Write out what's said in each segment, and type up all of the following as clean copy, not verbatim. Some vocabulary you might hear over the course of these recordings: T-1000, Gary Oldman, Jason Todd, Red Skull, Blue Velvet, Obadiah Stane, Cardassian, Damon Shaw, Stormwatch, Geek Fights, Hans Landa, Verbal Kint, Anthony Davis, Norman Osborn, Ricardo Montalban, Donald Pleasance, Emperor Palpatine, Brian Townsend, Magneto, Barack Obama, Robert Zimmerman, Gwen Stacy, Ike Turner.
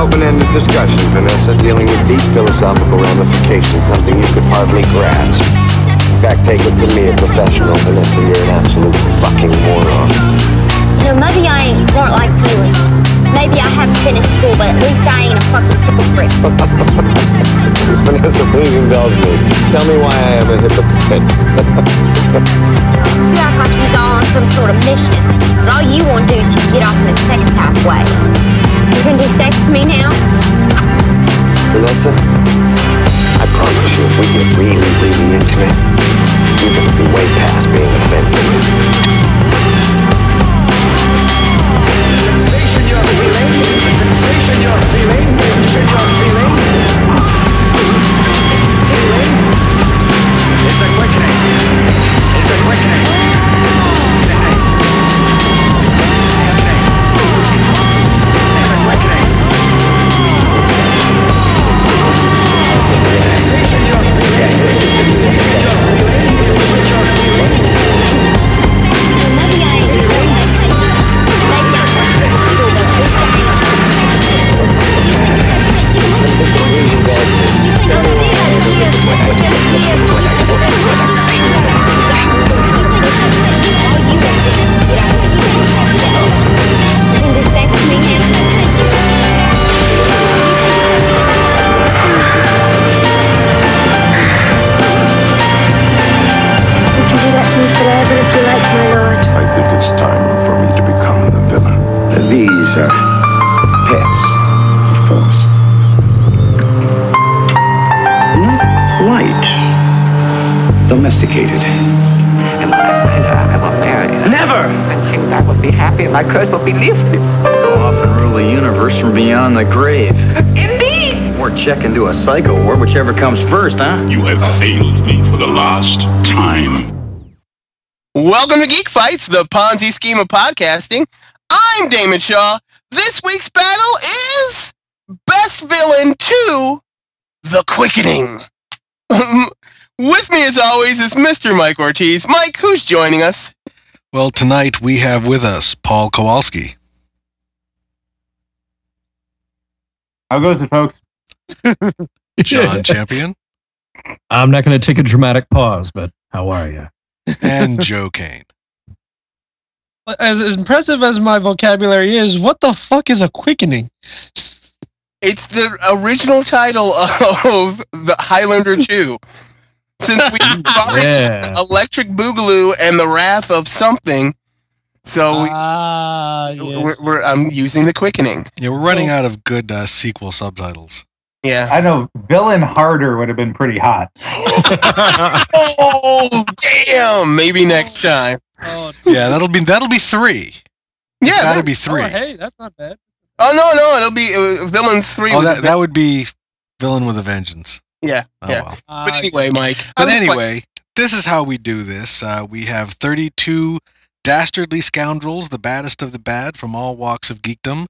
open-ended discussion, Vanessa, dealing with deep philosophical ramifications, something you could hardly grasp. In fact, take it from me, a professional, Vanessa, you're an absolute fucking moron. You know, maybe I ain't smart like you. Maybe I haven't finished school, but at least I ain't a fucking hypocrite. Vanessa, please indulge me. Tell me why I am a hypocrite. You act like he's all on some sort of mission, but all you want to do is just get off in a sex type way. You can do sex to me now? Vanessa, I promise you, if we get really, really intimate, you're going to be way past being offended. Sensation you're feeling is the sensation you're feeling. Sensation you're feeling. Feeling is the quickening. Is the quickening. Check into a psycho or whichever comes first, huh? You have failed me for the last time. Welcome to Geek Fights, the Ponzi scheme of podcasting. I'm Damon Shaw. This week's battle is Best Villain 2, The Quickening. With me as always is Mr. Mike Ortiz. Mike, who's joining us? Well, tonight we have with us Paul Kowalski. How goes it, folks? John Champion. I'm not going to take a dramatic pause, but how are you? And Joe Kane. As impressive as my vocabulary is, what the fuck is a quickening? It's the original title of the Highlander 2. Since we probably Electric Boogaloo and the Wrath of Something, so I'm using the quickening. Yeah, we're running out of good sequel subtitles. Yeah, I know. Villain Harder would have been pretty hot. Oh, damn! Maybe next time. Oh, yeah, that'll be three. Yeah, that'll be three. Oh, hey, that's not bad. Oh no, it'll be Villains 3. Oh, that would be Villain with a Vengeance. Yeah. Oh, yeah. Well. But anyway, Mike. But anyway, this is how we do this. We have 32 dastardly scoundrels, the baddest of the bad, from all walks of geekdom.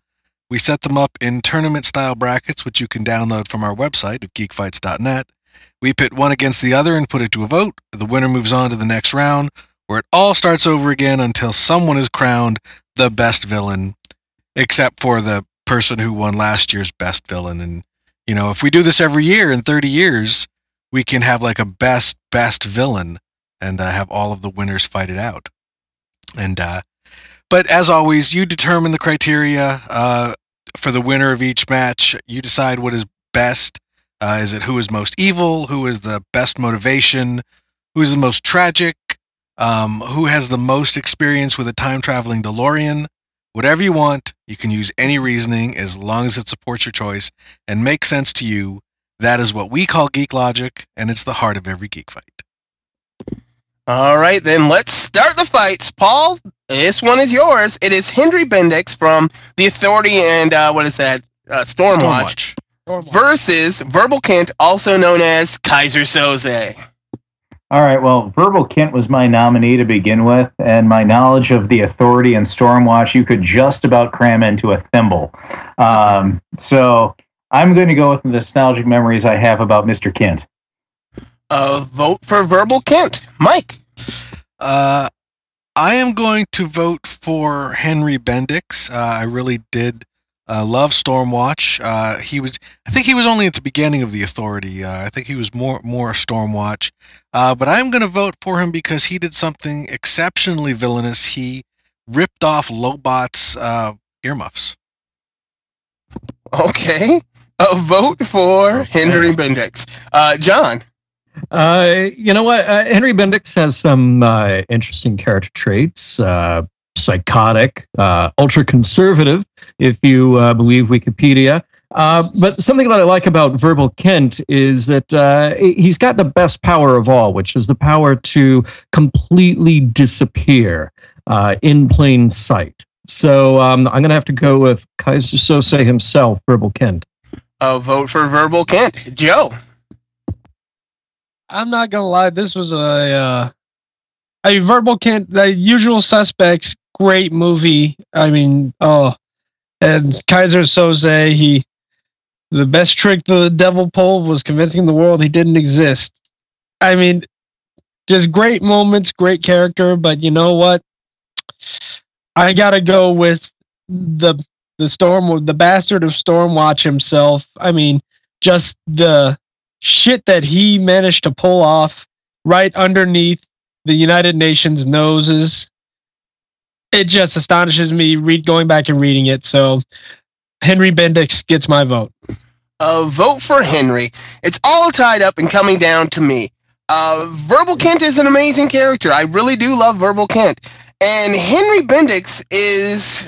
We set them up in tournament-style brackets, which you can download from our website at geekfights.net. We pit one against the other and put it to a vote. The winner moves on to the next round, where it all starts over again until someone is crowned the best villain, except for the person who won last year's best villain. And, you know, if we do this every year in 30 years, we can have, like, a best villain and have all of the winners fight it out. And, but as always, you determine the criteria for the winner of each match. You decide what is best. Is it who is most evil? Who is the best motivation? Who is the most tragic? Who has the most experience with a time-traveling DeLorean? Whatever you want, you can use any reasoning as long as it supports your choice and makes sense to you. That is what we call geek logic, and it's the heart of every geek fight. All right, then let's start the fights. Paul, this one is yours. It is Henry Bendix from The Authority and, Stormwatch. Versus Verbal Kint, also known as Kaiser Soze. All right, well, Verbal Kint was my nominee to begin with, and my knowledge of The Authority and Stormwatch, you could just about cram into a thimble. So I'm going to go with the nostalgic memories I have about Mr. Kint. Vote for Verbal Kint. Mike? I am going to vote for Henry Bendix. I really did Love Stormwatch. I think he was only at the beginning of The Authority. I think he was more a Stormwatch. But I'm going to vote for him because he did something exceptionally villainous. He ripped off Lobot's earmuffs. Okay. A vote for Henry Bendix. John. You know what? Henry Bendix has some interesting character traits. Psychotic, ultra-conservative, if you believe Wikipedia. But something that I like about Verbal Kint is that he's got the best power of all, which is the power to completely disappear in plain sight. So I'm going to have to go with Kaiser Soze himself, Verbal Kint. A vote for Verbal Kint. Joe. I'm not going to lie. This was a Verbal Kint, the usual suspects, great movie. I mean, and Kaiser Soze, the best trick the devil pulled was convincing the world he didn't exist. I mean, just great moments, great character, but you know what? I got to go with the bastard of Stormwatch himself. I mean, just the shit that he managed to pull off right underneath the United Nations noses. It just astonishes me going back and reading it. So Henry Bendix gets my vote. A vote for Henry. It's all tied up and coming down to me. Verbal Kint is an amazing character. I really do love Verbal Kint. And Henry Bendix is...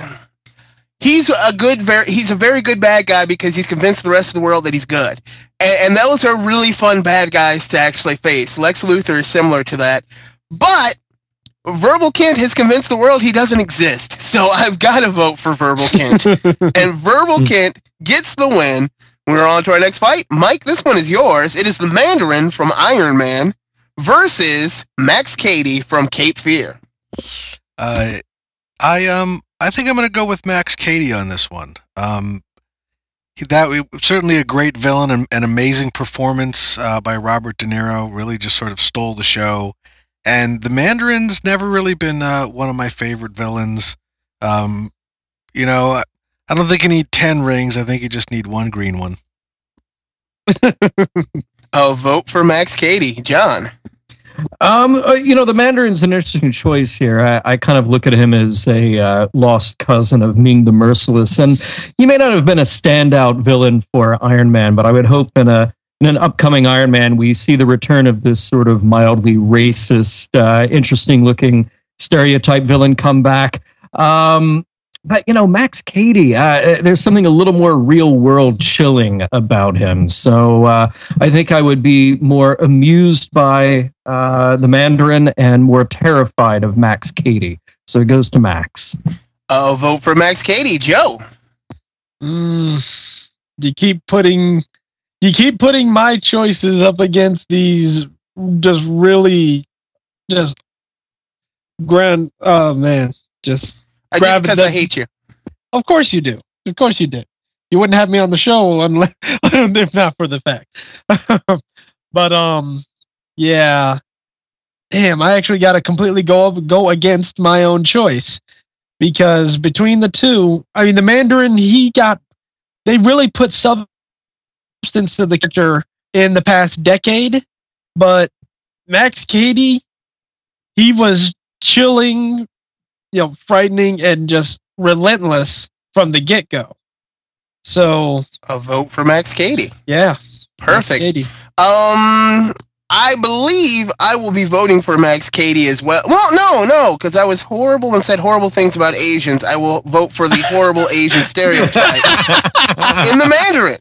He's a very good bad guy because he's convinced the rest of the world that he's good. And those are really fun bad guys to actually face. Lex Luthor is similar to that. But Verbal Kint has convinced the world he doesn't exist. So I've got to vote for Verbal Kint. And Verbal Kint gets the win. We're on to our next fight. Mike, this one is yours. It is the Mandarin from Iron Man versus Max Cady from Cape Fear. I think I'm going to go with Max Cady on this one. Certainly a great villain and an amazing performance by Robert De Niro. Really just sort of stole the show. And the Mandarin's never really been one of my favorite villains. You know, I don't think you need 10 rings. I think you just need one green one. I'll vote for Max Cady. John. You know, the Mandarin's an interesting choice here. I kind of look at him as a lost cousin of Ming the Merciless, and he may not have been a standout villain for Iron Man, but I would hope in an upcoming Iron Man we see the return of this sort of mildly racist, interesting-looking stereotype villain come back. But, you know, Max Cady, there's something a little more real-world chilling about him. So I think I would be more amused by the Mandarin and more terrified of Max Cady. So it goes to Max. I'll vote for Max Cady. Joe. You keep putting my choices up against these just grand. Oh, man, just. I did it because I hate you. Of course you do. Of course you did. You wouldn't have me on the show unless, if not for the fact. But yeah. Damn, I actually got to completely go against my own choice because between the two, I mean, the Mandarin, they really put substance to the character in the past decade, but Max Cady, he was chilling. You know, frightening and just relentless from the get-go. So a vote for Max Cady. Yeah, perfect. Max Cady. I believe I will be voting for Max Cady as well. Well, no, because I was horrible and said horrible things about Asians. I will vote for the horrible Asian stereotype in the Mandarin.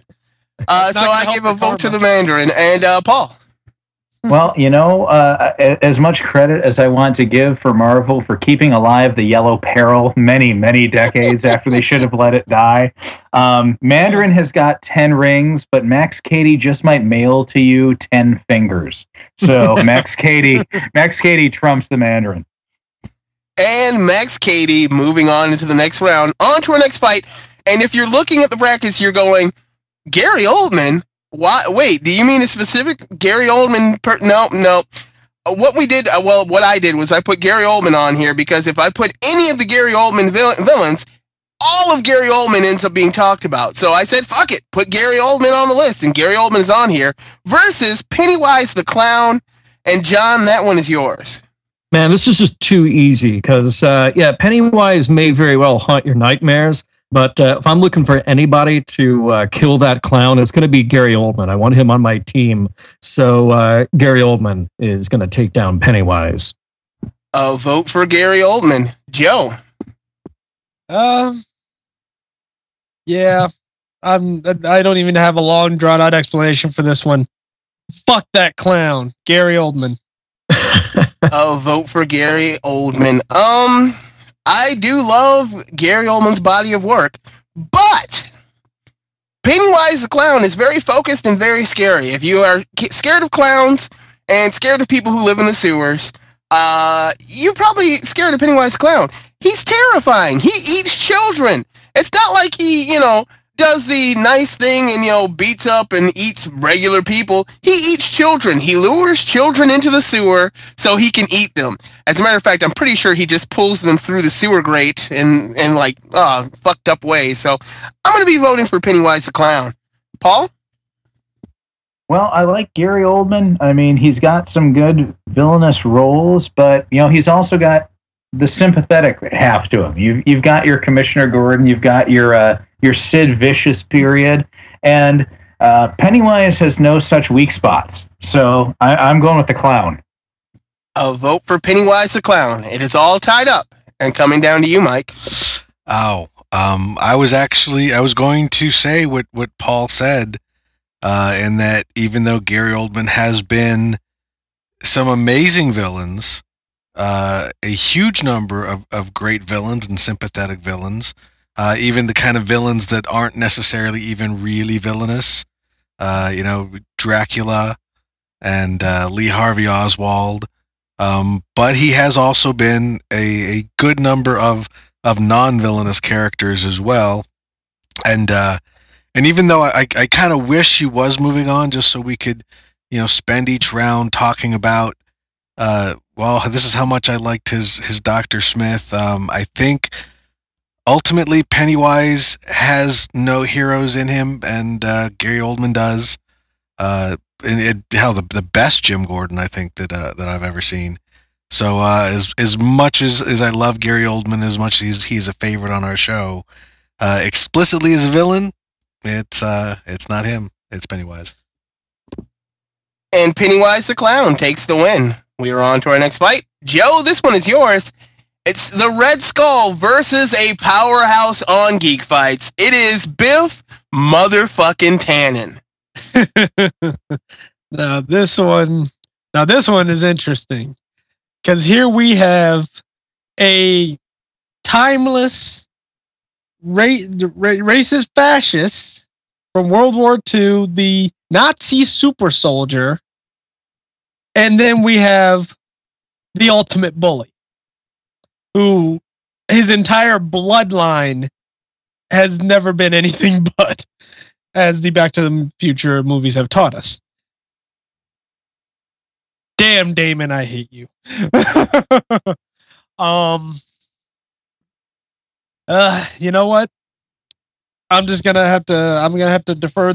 So I give a vote to the Mandarin and Paul. Well, you know, as much credit as I want to give for Marvel for keeping alive the Yellow Peril many, many decades after they should have let it die, Mandarin has got 10 rings, but Max Cady just might mail to you 10 fingers. So Max Cady trumps the Mandarin. And Max Cady moving on into the next round, on to our next fight. And if you're looking at the brackets, you're going, Gary Oldman? Why? Wait, do you mean a specific Gary Oldman? No. What I did was I put Gary Oldman on here because if I put any of the Gary Oldman villains, all of Gary Oldman ends up being talked about. So I said, fuck it, put Gary Oldman on the list, and Gary Oldman is on here versus Pennywise the Clown. And John, that one is yours. Man, this is just too easy because, yeah, Pennywise may very well haunt your nightmares, but if I'm looking for anybody to kill that clown, it's going to be Gary Oldman. I want him on my team. So Gary Oldman is going to take down Pennywise. A vote for Gary Oldman. Joe? Yeah, I don't even have a long, drawn-out explanation for this one. Fuck that clown, Gary Oldman. A vote for Gary Oldman. I do love Gary Oldman's body of work, but Pennywise the Clown is very focused and very scary. If you are scared of clowns and scared of people who live in the sewers, you're probably scared of Pennywise the Clown. He's terrifying. He eats children. It's not like he, does the nice thing and, beats up and eats regular people. He eats children. He lures children into the sewer so he can eat them. As a matter of fact, I'm pretty sure he just pulls them through the sewer grate in fucked up ways. So I'm going to be voting for Pennywise the Clown. Paul? Well, I like Gary Oldman. I mean, he's got some good villainous roles, but, he's also got the sympathetic half to him. You've got your Commissioner Gordon, you've got your Sid Vicious period, and Pennywise has no such weak spots. So I'm going with the clown. A vote for Pennywise the Clown. It is all tied up and coming down to you, Mike. Oh, I was going to say what Paul said, and that even though Gary Oldman has been some amazing villains, a huge number of great villains and sympathetic villains, even the kind of villains that aren't necessarily even really villainous, Dracula and Lee Harvey Oswald. But he has also been a good number of non-villainous characters as well. And even though I kind of wish he was moving on just so we could, spend each round talking about, well, this is how much I liked his Dr. Smith. I think ultimately Pennywise has no heroes in him, and Gary Oldman does. The best Jim Gordon I think that I've ever seen. So as much as I love Gary Oldman, as much as he's a favorite on our show, explicitly as a villain, it's not him. It's Pennywise. And Pennywise the Clown takes the win. We are on to our next fight. Joe, this one is yours. It's the Red Skull versus a powerhouse on Geek Fights. It is Biff motherfucking Tannen. Now this one is interesting. Because here we have a timeless racist fascist from World War II, the Nazi super soldier. And then we have the ultimate bully, who his entire bloodline has never been anything but, as the Back to the Future movies have taught us. Damn, Damon, I hate you. You know what? I'm gonna have to defer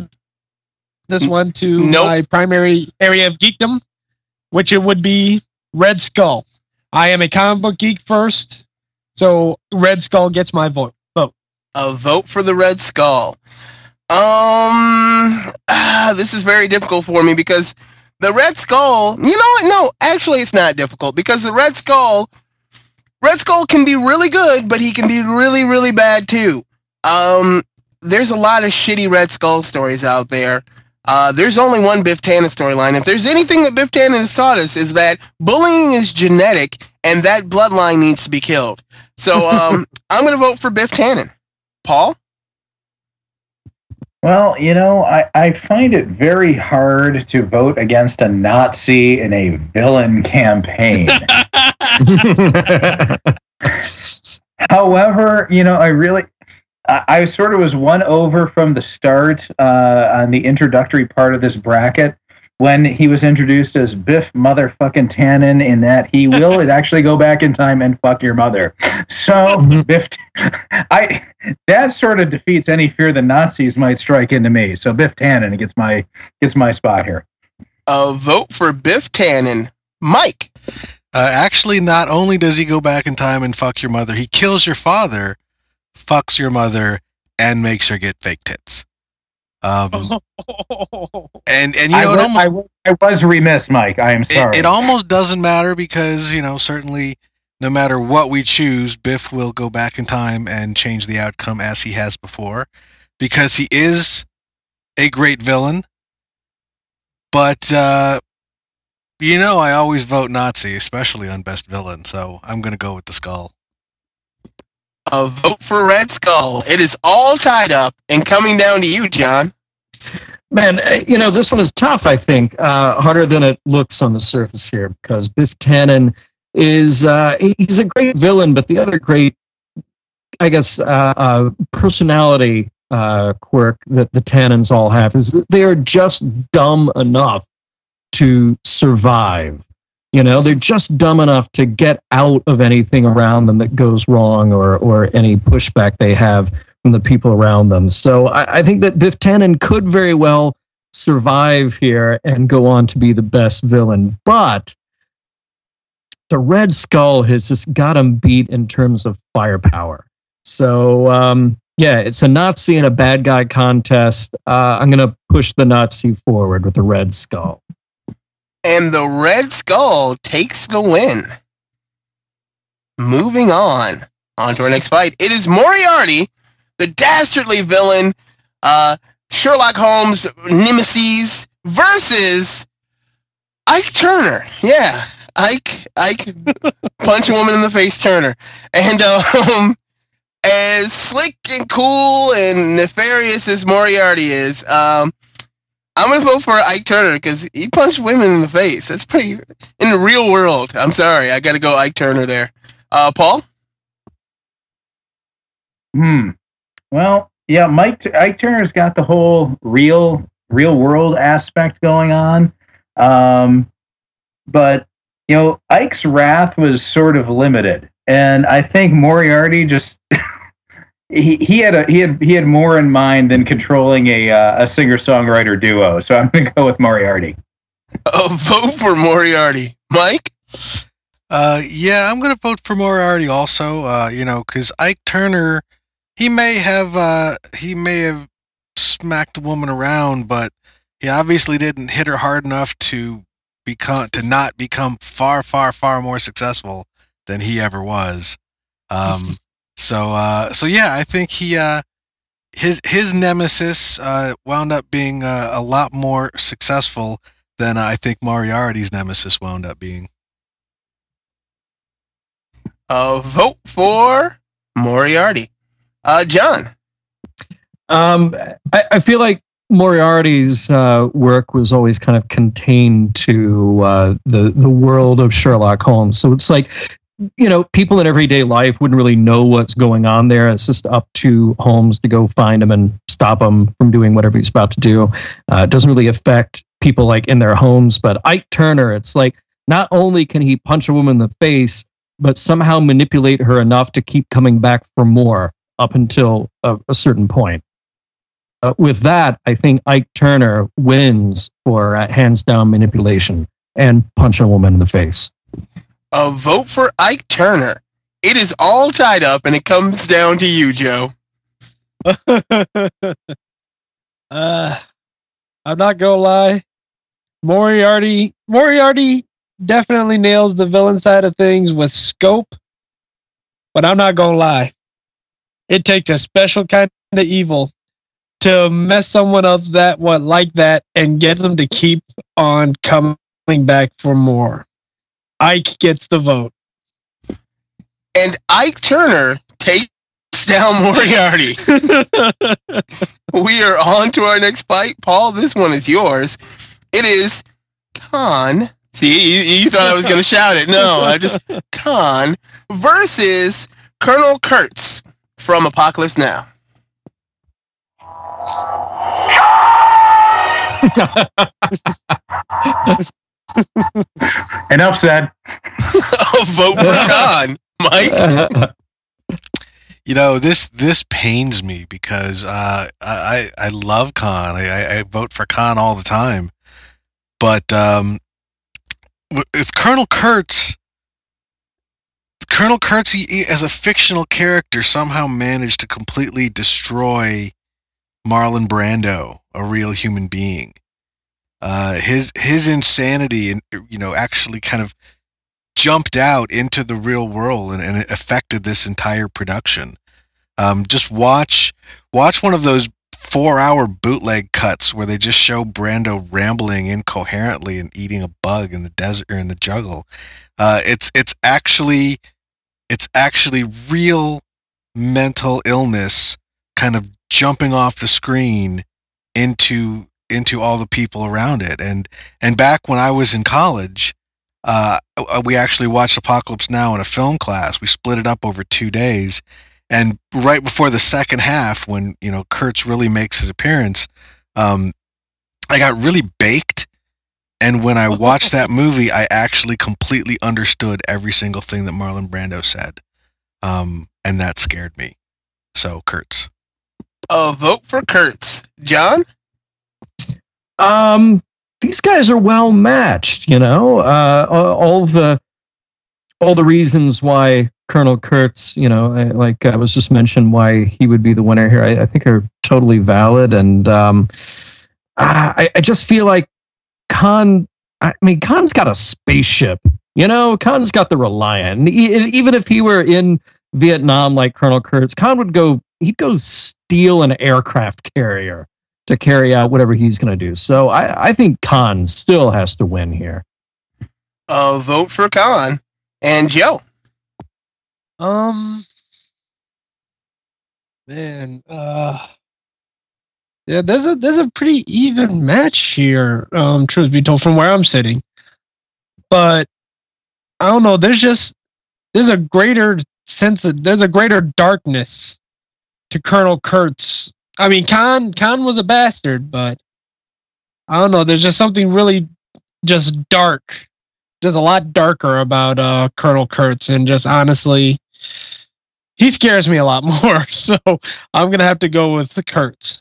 this one to my primary area of geekdom, which it would be Red Skull. I am a comic book geek first, so Red Skull gets my vote. A vote for the Red Skull. This is very difficult for me because the Red Skull, no, actually it's not difficult because the Red Skull can be really good, but he can be really, really bad too. There's a lot of shitty Red Skull stories out there. There's only one Biff Tannen storyline. If there's anything that Biff Tannen has taught us, is that bullying is genetic and that bloodline needs to be killed. So I'm going to vote for Biff Tannen. Paul? Well, I find it very hard to vote against a Nazi in a villain campaign. However, I sort of was won over from the start on the introductory part of this bracket when he was introduced as Biff motherfucking Tannen in that he will actually go back in time and fuck your mother. So Biff, that sort of defeats any fear the Nazis might strike into me. So Biff Tannen gets my spot here. A vote for Biff Tannen. Mike. Actually, not only does he go back in time and fuck your mother, he kills your father, fucks your mother, and makes her get fake tits. And you know, I was remiss, Mike. I am sorry. It almost doesn't matter because, you know, certainly no matter what we choose, Biff will go back in time and change the outcome as he has before, because he is a great villain. But you know, I always vote Nazi, especially on Best Villain, so I'm going to go with the Skull. A vote for Red Skull. It is all tied up and coming down to you, John. Man, you know, this one is tough, I think. Harder than it looks on the surface here, because Biff Tannen is he's a great villain, but the other great, I guess, personality quirk that the Tannens all have is that they are just dumb enough to survive. You know, they're just dumb enough to get out of anything around them that goes wrong, or any pushback they have from the people around them. So I think that Biff Tannen could very well survive here and go on to be the best villain. But the Red Skull has just got him beat in terms of firepower. So, yeah, it's a Nazi and a bad guy contest. I'm going to push the Nazi forward with the Red Skull. And the Red Skull takes the win. Moving on to our next fight. It is Moriarty, the dastardly villain, Sherlock Holmes' nemesis, versus Ike Turner. Yeah, Ike, punch a woman in the face, Turner. And as slick and cool and nefarious as Moriarty is, I'm going to vote for Ike Turner because he punched women in the face. That's pretty... in the real world. I'm sorry. I got to go Ike Turner there. Paul? Well, yeah, Ike Turner's got the whole real world aspect going on. But, you know, Ike's wrath was sort of limited. And I think Moriarty just... He had more in mind than controlling a singer-songwriter duo, so I'm going to go with Moriarty. Oh, vote for Moriarty, Mike. Yeah, I'm going to vote for Moriarty also. You know, because Ike Turner, he may have smacked the woman around, but he obviously didn't hit her hard enough to not become far more successful than he ever was. So yeah, I think his nemesis wound up being a lot more successful than I think Moriarty's nemesis wound up being. Vote for Moriarty. John. I feel like Moriarty's work was always kind of contained to the world of Sherlock Holmes, so it's like, you know, people in everyday life wouldn't really know what's going on there. It's just up to Holmes to go find him and stop him from doing whatever he's about to do. It doesn't really affect people like in their homes, but Ike Turner, it's like, not only can he punch a woman in the face, but somehow manipulate her enough to keep coming back for more up until a certain point. With that, I think Ike Turner wins for hands down manipulation and punch a woman in the face. A vote for Ike Turner. It is all tied up, and it comes down to you, Joe. I'm not gonna lie, Moriarty definitely nails the villain side of things with scope, but I'm not gonna lie, it takes a special kind of evil to mess someone up like that and get them to keep on coming back for more. Ike gets the vote. And Ike Turner takes down Moriarty. We are on to our next fight. Paul, this one is yours. It is Khan. See, you thought I was going to shout it. No, Khan versus Colonel Kurtz from Apocalypse Now. Enough said. Vote for Khan, Mike. You know, this pains me because I love Khan. I vote for Khan all the time. But with Colonel Kurtz, he, as a fictional character, somehow managed to completely destroy Marlon Brando, a real human being. His insanity, and you know, actually kind of jumped out into the real world, and it affected this entire production. Just watch one of those 4-hour bootleg cuts where they just show Brando rambling incoherently and eating a bug in the desert or in the jungle. It's actually real mental illness kind of jumping off the screen into all the people around it. And back when I was in college, we actually watched Apocalypse Now in a film class. We split it up over 2 days, and right before the second half, when you know Kurtz really makes his appearance, I got really baked. And when I watched that movie, I actually completely understood every single thing that Marlon Brando said, and that scared me. So Kurtz. Vote for Kurtz, John. These guys are well matched, you know. All the reasons why Colonel Kurtz, you know, like I was just mentioned, why he would be the winner here, I think are totally valid. And I just feel like Khan. I mean, Khan's got a spaceship, you know. Khan's got the Reliant. Even if he were in Vietnam, like Colonel Kurtz, Khan would go. He'd go steal an aircraft carrier to carry out whatever he's going to do. So I think Khan still has to win here. Vote for Khan. And Joe. Yeah, there's a pretty even match here, truth be told, from where I'm sitting. But I don't know, there's a greater darkness to Colonel Kurtz. I mean, Khan was a bastard, but I don't know. There's just something really just dark. There's a lot darker about Colonel Kurtz, and just honestly, he scares me a lot more. So I'm gonna have to go with the Kurtz.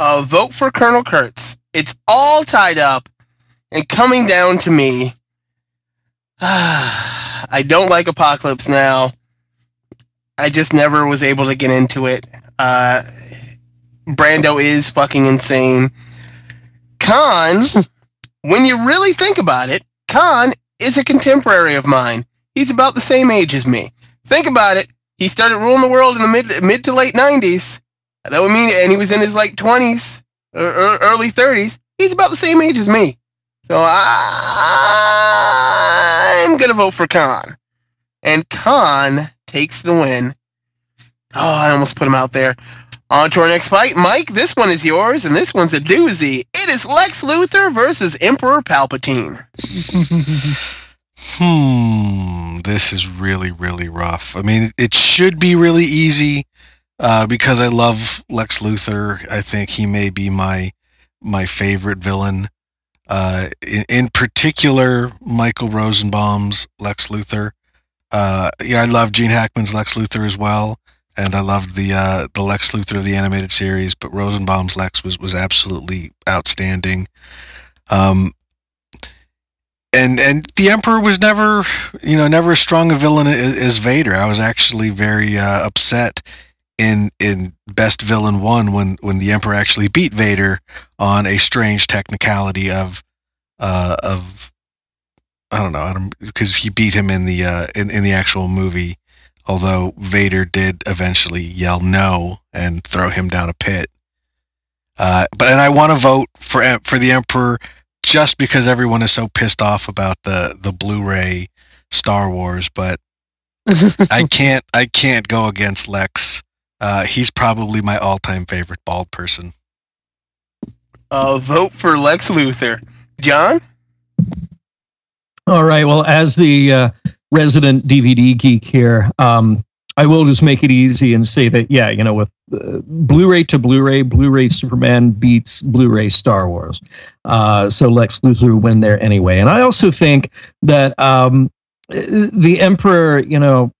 Vote for Colonel Kurtz. It's all tied up and coming down to me. I don't like Apocalypse Now. I just never was able to get into it. Brando is fucking insane. Khan, when you really think about it, Khan is a contemporary of mine. He's about the same age as me. Think about it. He started ruling the world in the mid to late 90s. That would mean, and he was in his late 20s or early 30s. He's about the same age as me. So I'm going to vote for Khan. And Khan takes the win. Oh, I almost put him out there. On to our next fight. Mike, this one is yours, and this one's a doozy. It is Lex Luthor versus Emperor Palpatine. This is really, really rough. I mean, it should be really easy because I love Lex Luthor. I think he may be my favorite villain. In particular, Michael Rosenbaum's Lex Luthor. I love Gene Hackman's Lex Luthor as well. And I loved the Lex Luthor of the animated series, but Rosenbaum's Lex was absolutely outstanding. And the Emperor was never as strong a villain as Vader. I was actually very upset in Best Villain 1 when the Emperor actually beat Vader on a strange technicality of I don't know, because he beat him in the actual movie. Although Vader did eventually yell no and throw him down a pit, but I want to vote for the Emperor just because everyone is so pissed off about the Blu-ray Star Wars. But I can't go against Lex. He's probably my all-time favorite bald person. Vote for Lex Luthor, John. All right. Well, as the resident DVD geek here, I will just make it easy and say that, yeah, you know, with Blu-ray to Blu-ray, Blu-ray Superman beats Blu-ray Star Wars. So Lex Luthor win there anyway. And I also think that the Emperor, you know,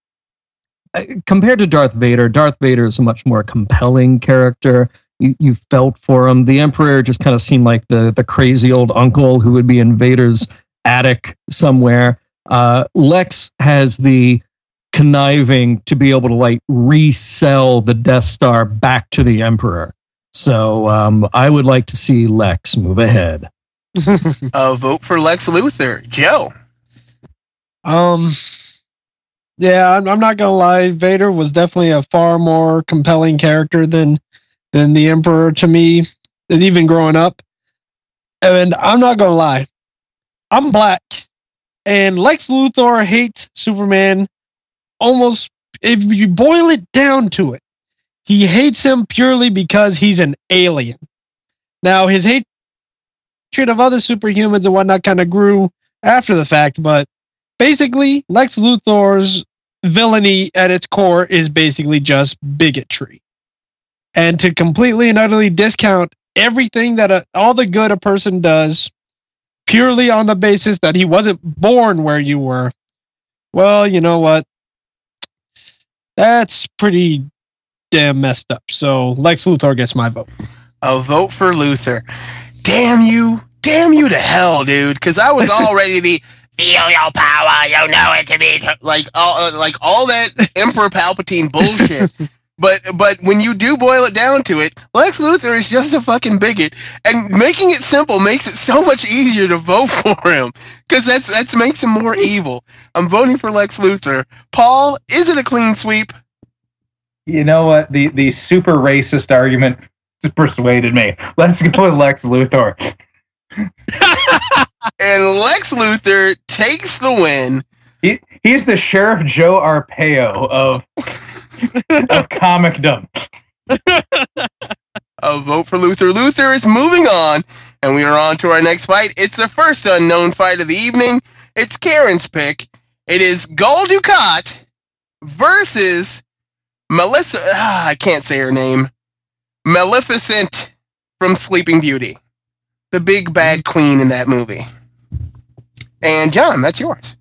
compared to Darth Vader, Darth Vader is a much more compelling character. You felt for him. The Emperor just kind of seemed like the crazy old uncle who would be in Vader's attic somewhere. Lex has the conniving to be able to like resell the Death Star back to the Emperor. So I would like to see Lex move ahead. Vote for Lex Luthor. Joe. Yeah, I'm not gonna lie. Vader was definitely a far more compelling character than the Emperor to me, and even growing up. And I'm not gonna lie, I'm black, and Lex Luthor hates Superman. Almost, if you boil it down to it, he hates him purely because he's an alien. Now, his hatred of other superhumans and whatnot kind of grew after the fact, but basically, Lex Luthor's villainy at its core is basically just bigotry. And to completely and utterly discount everything that all the good a person does purely on the basis that he wasn't born where you were, well, you know what? That's pretty damn messed up. So Lex Luthor gets my vote. A vote for Luthor. Damn you. Damn you to hell, dude. Because I was all ready to be... Feel your power, you know it to be like all that Emperor Palpatine bullshit. But when you do boil it down to it, Lex Luthor is just a fucking bigot, and making it simple makes it so much easier to vote for him because that's makes him more evil. I'm voting for Lex Luthor. Paul, is it a clean sweep? You know what? The super racist argument persuaded me. Let's go with Lex Luthor. And Lex Luthor takes the win. He's the Sheriff Joe Arpaio of comicdom. A vote for Luthor. Luthor is moving on, and we are on to our next fight. It's the first unknown fight of the evening. It's Karen's pick. It is Gul Dukat versus Melissa. I can't say her name. Maleficent from Sleeping Beauty. The big bad queen in that movie. And John, that's yours.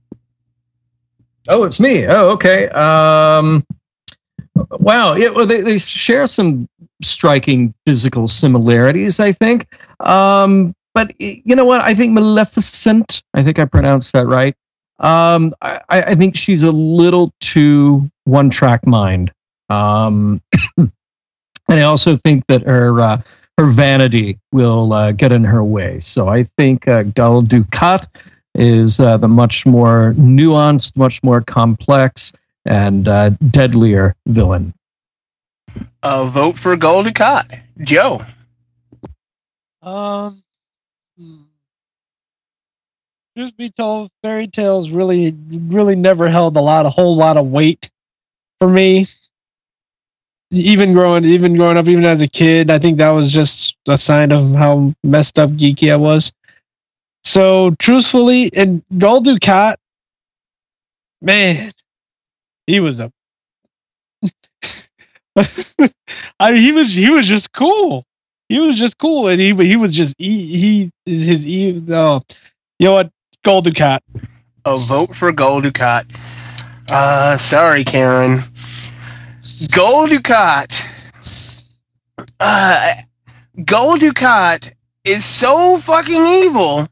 Oh, it's me. Oh, okay. Wow. Yeah, well, they share some striking physical similarities, I think. But you know what? I think Maleficent, I think I pronounced that right. I think she's a little too one-track mind. And I also think that her vanity will get in her way. So I think Gul Dukat is the much more nuanced, much more complex, and deadlier villain. A vote for Gul Dukat. Joe. Truth be told, fairy tales really, really never held a whole lot of weight for me. Even growing up, even as a kid, I think that was just a sign of how messed up geeky I was. So, truthfully, and Gul Dukat, man, he was a... I mean, he was just cool. He was just cool, and he was just... you know what? Gul Dukat. A vote for Gul Dukat. Sorry, Karen. Gul Dukat. Gul Dukat is so fucking evil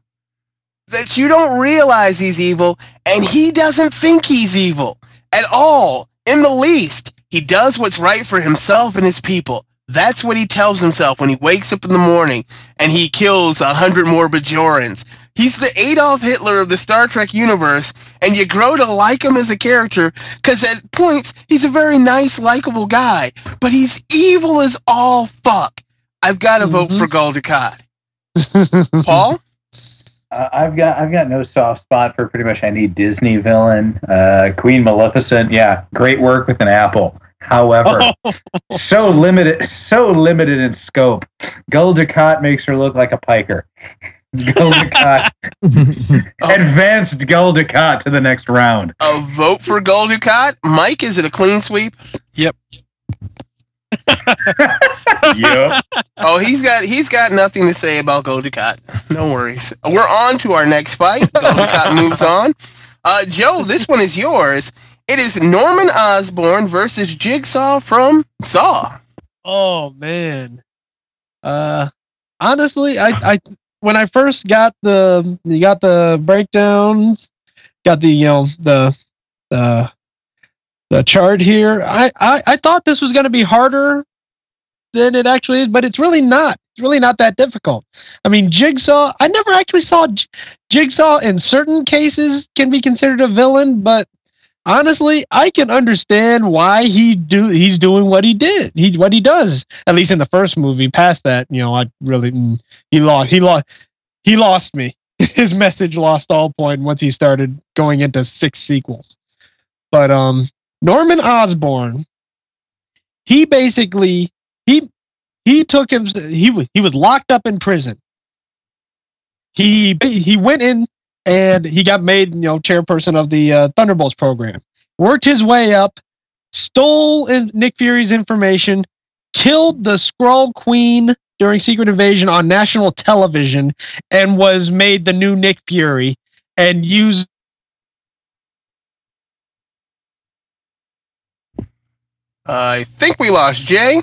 that you don't realize he's evil, and he doesn't think he's evil at all, in the least. He does what's right for himself and his people. That's what he tells himself when he wakes up in the morning and he kills 100 more Bajorans. He's the Adolf Hitler of the Star Trek universe, and you grow to like him as a character because at points he's a very nice, likable guy, but he's evil as all fuck. I've got to vote for Gul Dukat. Paul? I've got no soft spot for pretty much any Disney villain. Queen Maleficent, yeah, great work with an apple. However, so limited in scope. Gul Dukat makes her look like a piker. Gul Dukat. Advanced Gul Dukat to the next round. A vote for Gul Dukat. Mike, is it a clean sweep? Yep. Yep. Oh, he's got nothing to say about Gul Dukat. No worries. We're on to our next fight. Gul Dukat moves on. Joe, this one is yours. It is Norman Osborn versus Jigsaw from Saw. Oh man. Honestly, I when I first got the breakdowns, got the the chart here, I thought this was going to be harder than it actually is, but it's really not. It's really not that difficult. I mean, Jigsaw, I never actually saw Jigsaw in certain cases can be considered a villain, but honestly, I can understand why he's doing what he did. What he does, at least in the first movie. Past that, I really he lost me. His message lost all point once he started going into 6 sequels. But Norman Osborn, he basically he was locked up in prison. He went in and he got made chairperson of the Thunderbolts program. Worked his way up, stole Nick Fury's information, killed the Skrull Queen during Secret Invasion on national television, and was made the new Nick Fury and used. I think we lost Jay.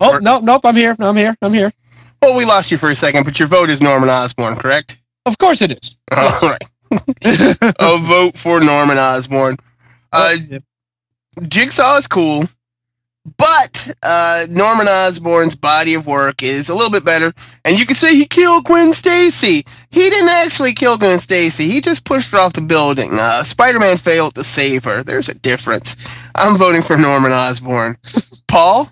Oh, nope, I'm here. Well, we lost you for a second, but your vote is Norman Osborn, correct? Of course it is. All right. A vote for Norman Osborn. Yep. Jigsaw is cool, but Norman Osborn's body of work is a little bit better, and you could say he killed Gwen Stacy. He didn't actually kill Gwen Stacy. He just pushed her off the building. Spider-Man failed to save her. There's a difference. I'm voting for Norman Osborn. Paul?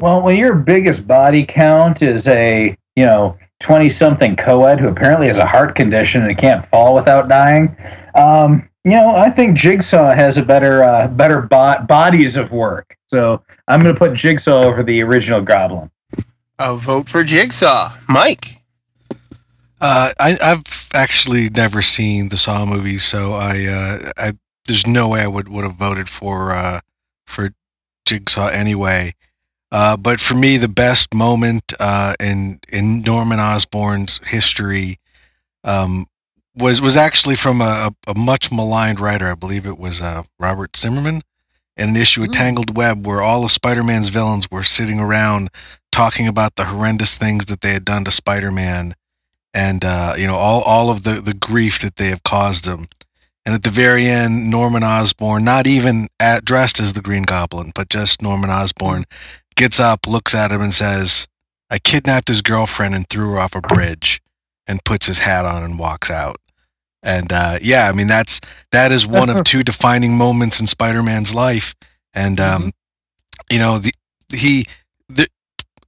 Well, when your biggest body count is a, 20-something co-ed who apparently has a heart condition and can't fall without dying, I think Jigsaw has a better bodies of work. So I'm going to put Jigsaw over the original Goblin. A vote for Jigsaw. Mike? I've actually never seen the Saw movies, so I there's no way I would have voted for Jigsaw anyway. But for me, the best moment in Norman Osborn's history was actually from a much maligned writer. I believe it was Robert Zimmerman, in an issue of Tangled Web, where all of Spider-Man's villains were sitting around talking about the horrendous things that they had done to Spider-Man, and all of the grief that they have caused him. And at the very end, Norman Osborn, not even dressed as the Green Goblin, but just Norman Osborn, gets up, looks at him, and says, "I kidnapped his girlfriend and threw her off a bridge," and puts his hat on and walks out. And that is one of two defining moments in Spider-Man's life. And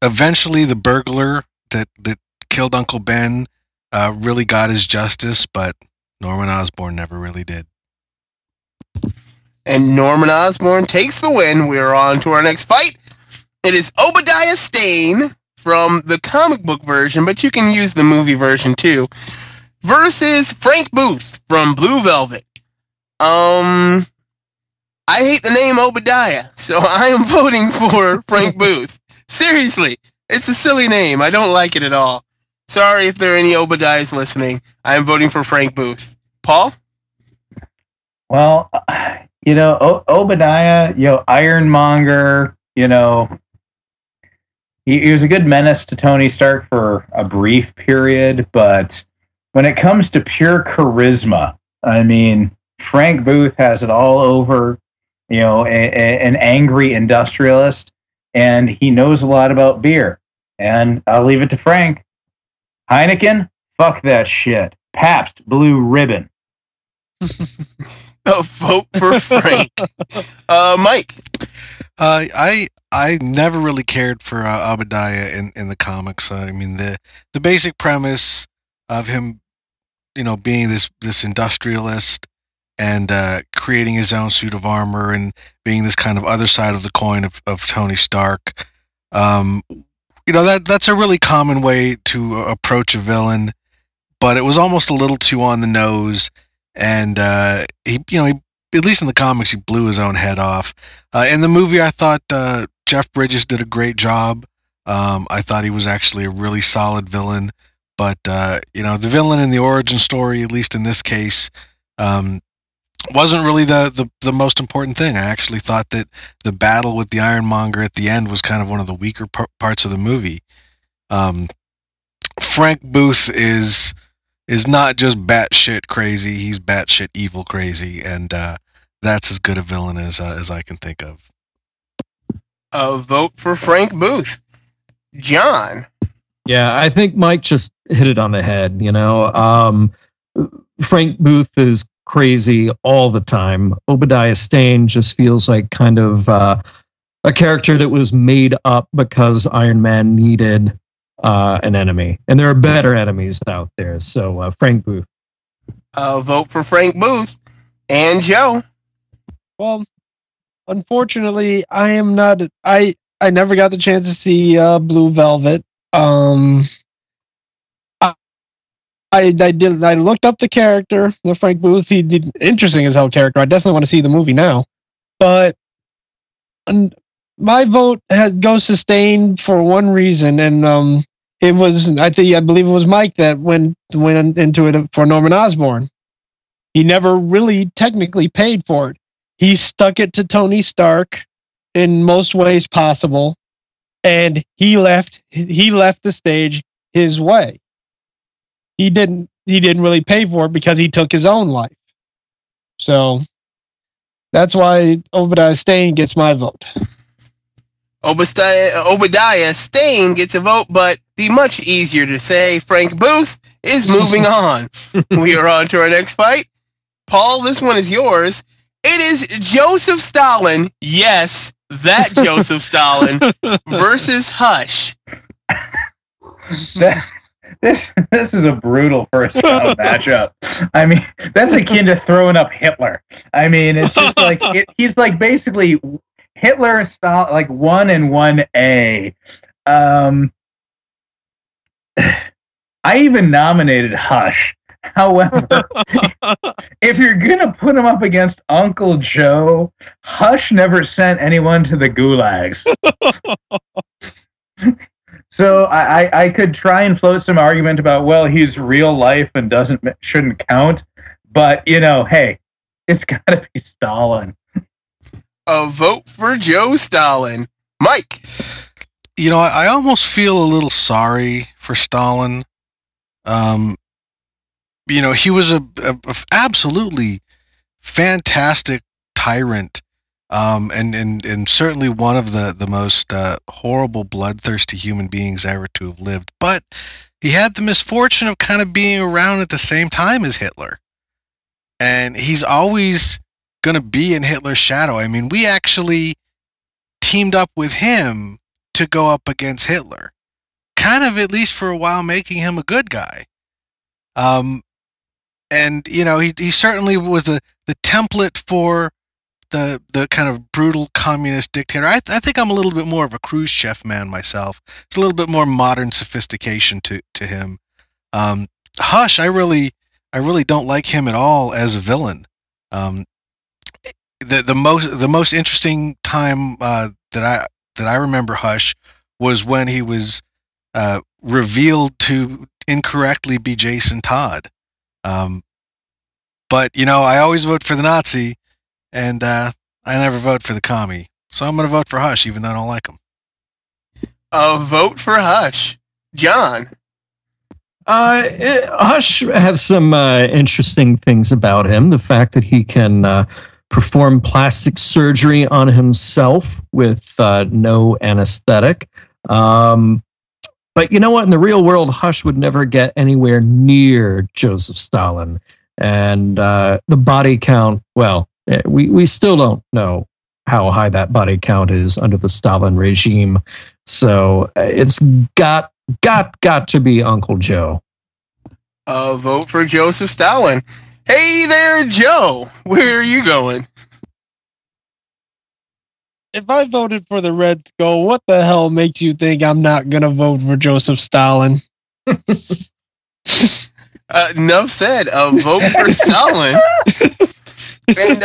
eventually the burglar that killed Uncle Ben really got his justice, but Norman Osborn never really did. And Norman Osborn takes the win. We are on to our next fight. It is Obadiah Stane from the comic book version, but you can use the movie version too, versus Frank Booth from Blue Velvet. I hate the name Obadiah, so I am voting for Frank Booth. Seriously, it's a silly name. I don't like it at all. Sorry if there are any Obadiahs listening. I am voting for Frank Booth. Paul? Well, Obadiah, Ironmonger, he was a good menace to Tony Stark for a brief period, but when it comes to pure charisma, I mean, Frank Booth has it all over, an angry industrialist, and he knows a lot about beer. And I'll leave it to Frank. Heineken, fuck that shit. Pabst Blue Ribbon. A vote for Frank. Mike? I never really cared for Obadiah in the comics. I mean, the basic premise of him, being this industrialist and creating his own suit of armor and being this kind of other side of the coin of Tony Stark. That's a really common way to approach a villain, but it was almost a little too on the nose. And he, at least in the comics, he blew his own head off. In the movie, I thought Jeff Bridges did a great job. I thought he was actually a really solid villain. But, you know, the villain in the origin story, at least in this case, wasn't really the most important thing. I actually thought that the battle with the Ironmonger at the end was kind of one of the weaker parts of the movie. Frank Booth is not just batshit crazy. He's batshit evil crazy, and that's as good a villain as I can think of. Vote for Frank Booth. John. Yeah, I think Mike just hit it on the head, you know. Frank Booth is crazy all the time. Obadiah Stane just feels like kind of a character that was made up because Iron Man needed an enemy. And there are better enemies out there. So Frank Booth. Vote for Frank Booth. And Joe. Well, unfortunately, I am not... I never got the chance to see Blue Velvet. I looked up the character, the Frank Booth. He did interesting as hell character. I definitely want to see the movie now. But my vote goes to Stane for one reason, and it was I believe it was Mike that went into it for Norman Osborn. He never really technically paid for it. He stuck it to Tony Stark in most ways possible, and he left the stage his way. He didn't really pay for it because he took his own life. So that's why Obadiah Stane gets my vote. Obadiah Stane gets a vote, but the much easier to say Frank Booth is moving on. We are on to our next fight. Paul, this one is yours. It is Joseph Stalin. Yes, that Joseph Stalin versus Hush. This is a brutal first round matchup. I mean, that's akin to throwing up Hitler. I mean, it's just like he's like basically Hitler style, like 1 and 1A. I even nominated Hush. However, if you're gonna put him up against Uncle Joe, Hush never sent anyone to the gulags. So I could try and float some argument about, well, he's real life and shouldn't count, but you know, hey, it's got to be Stalin. A vote for Joe Stalin. Mike. You know, I almost feel a little sorry for Stalin. You know, he was a absolutely fantastic tyrant. And certainly one of the most horrible, bloodthirsty human beings ever to have lived. But he had the misfortune of kind of being around at the same time as Hitler. And he's always going to be in Hitler's shadow. I mean, we actually teamed up with him to go up against Hitler. Kind of, at least for a while, making him a good guy. And, you know, he certainly was the template for... The kind of brutal communist dictator. I think I'm a little bit more of a Khrushchev man myself. It's a little bit more modern sophistication to him. Hush, I really don't like him at all as a villain. The most interesting time that I remember Hush was when he was revealed to incorrectly be Jason Todd. But you know, I always vote for the Nazi. And I never vote for the commie. So I'm going to vote for Hush, even though I don't like him. A vote for Hush. John. Hush has some interesting things about him. The fact that he can perform plastic surgery on himself with no anesthetic. But you know what? In the real world, Hush would never get anywhere near Joseph Stalin. And the body count, well, we still don't know how high that body count is under the Stalin regime. So it's got to be Uncle Joe. Vote for Joseph Stalin. Hey there, Joe. Where are you going? If I voted for the Red Skull, what the hell makes you think I'm not going to vote for Joseph Stalin? Enough said. Vote for Stalin. And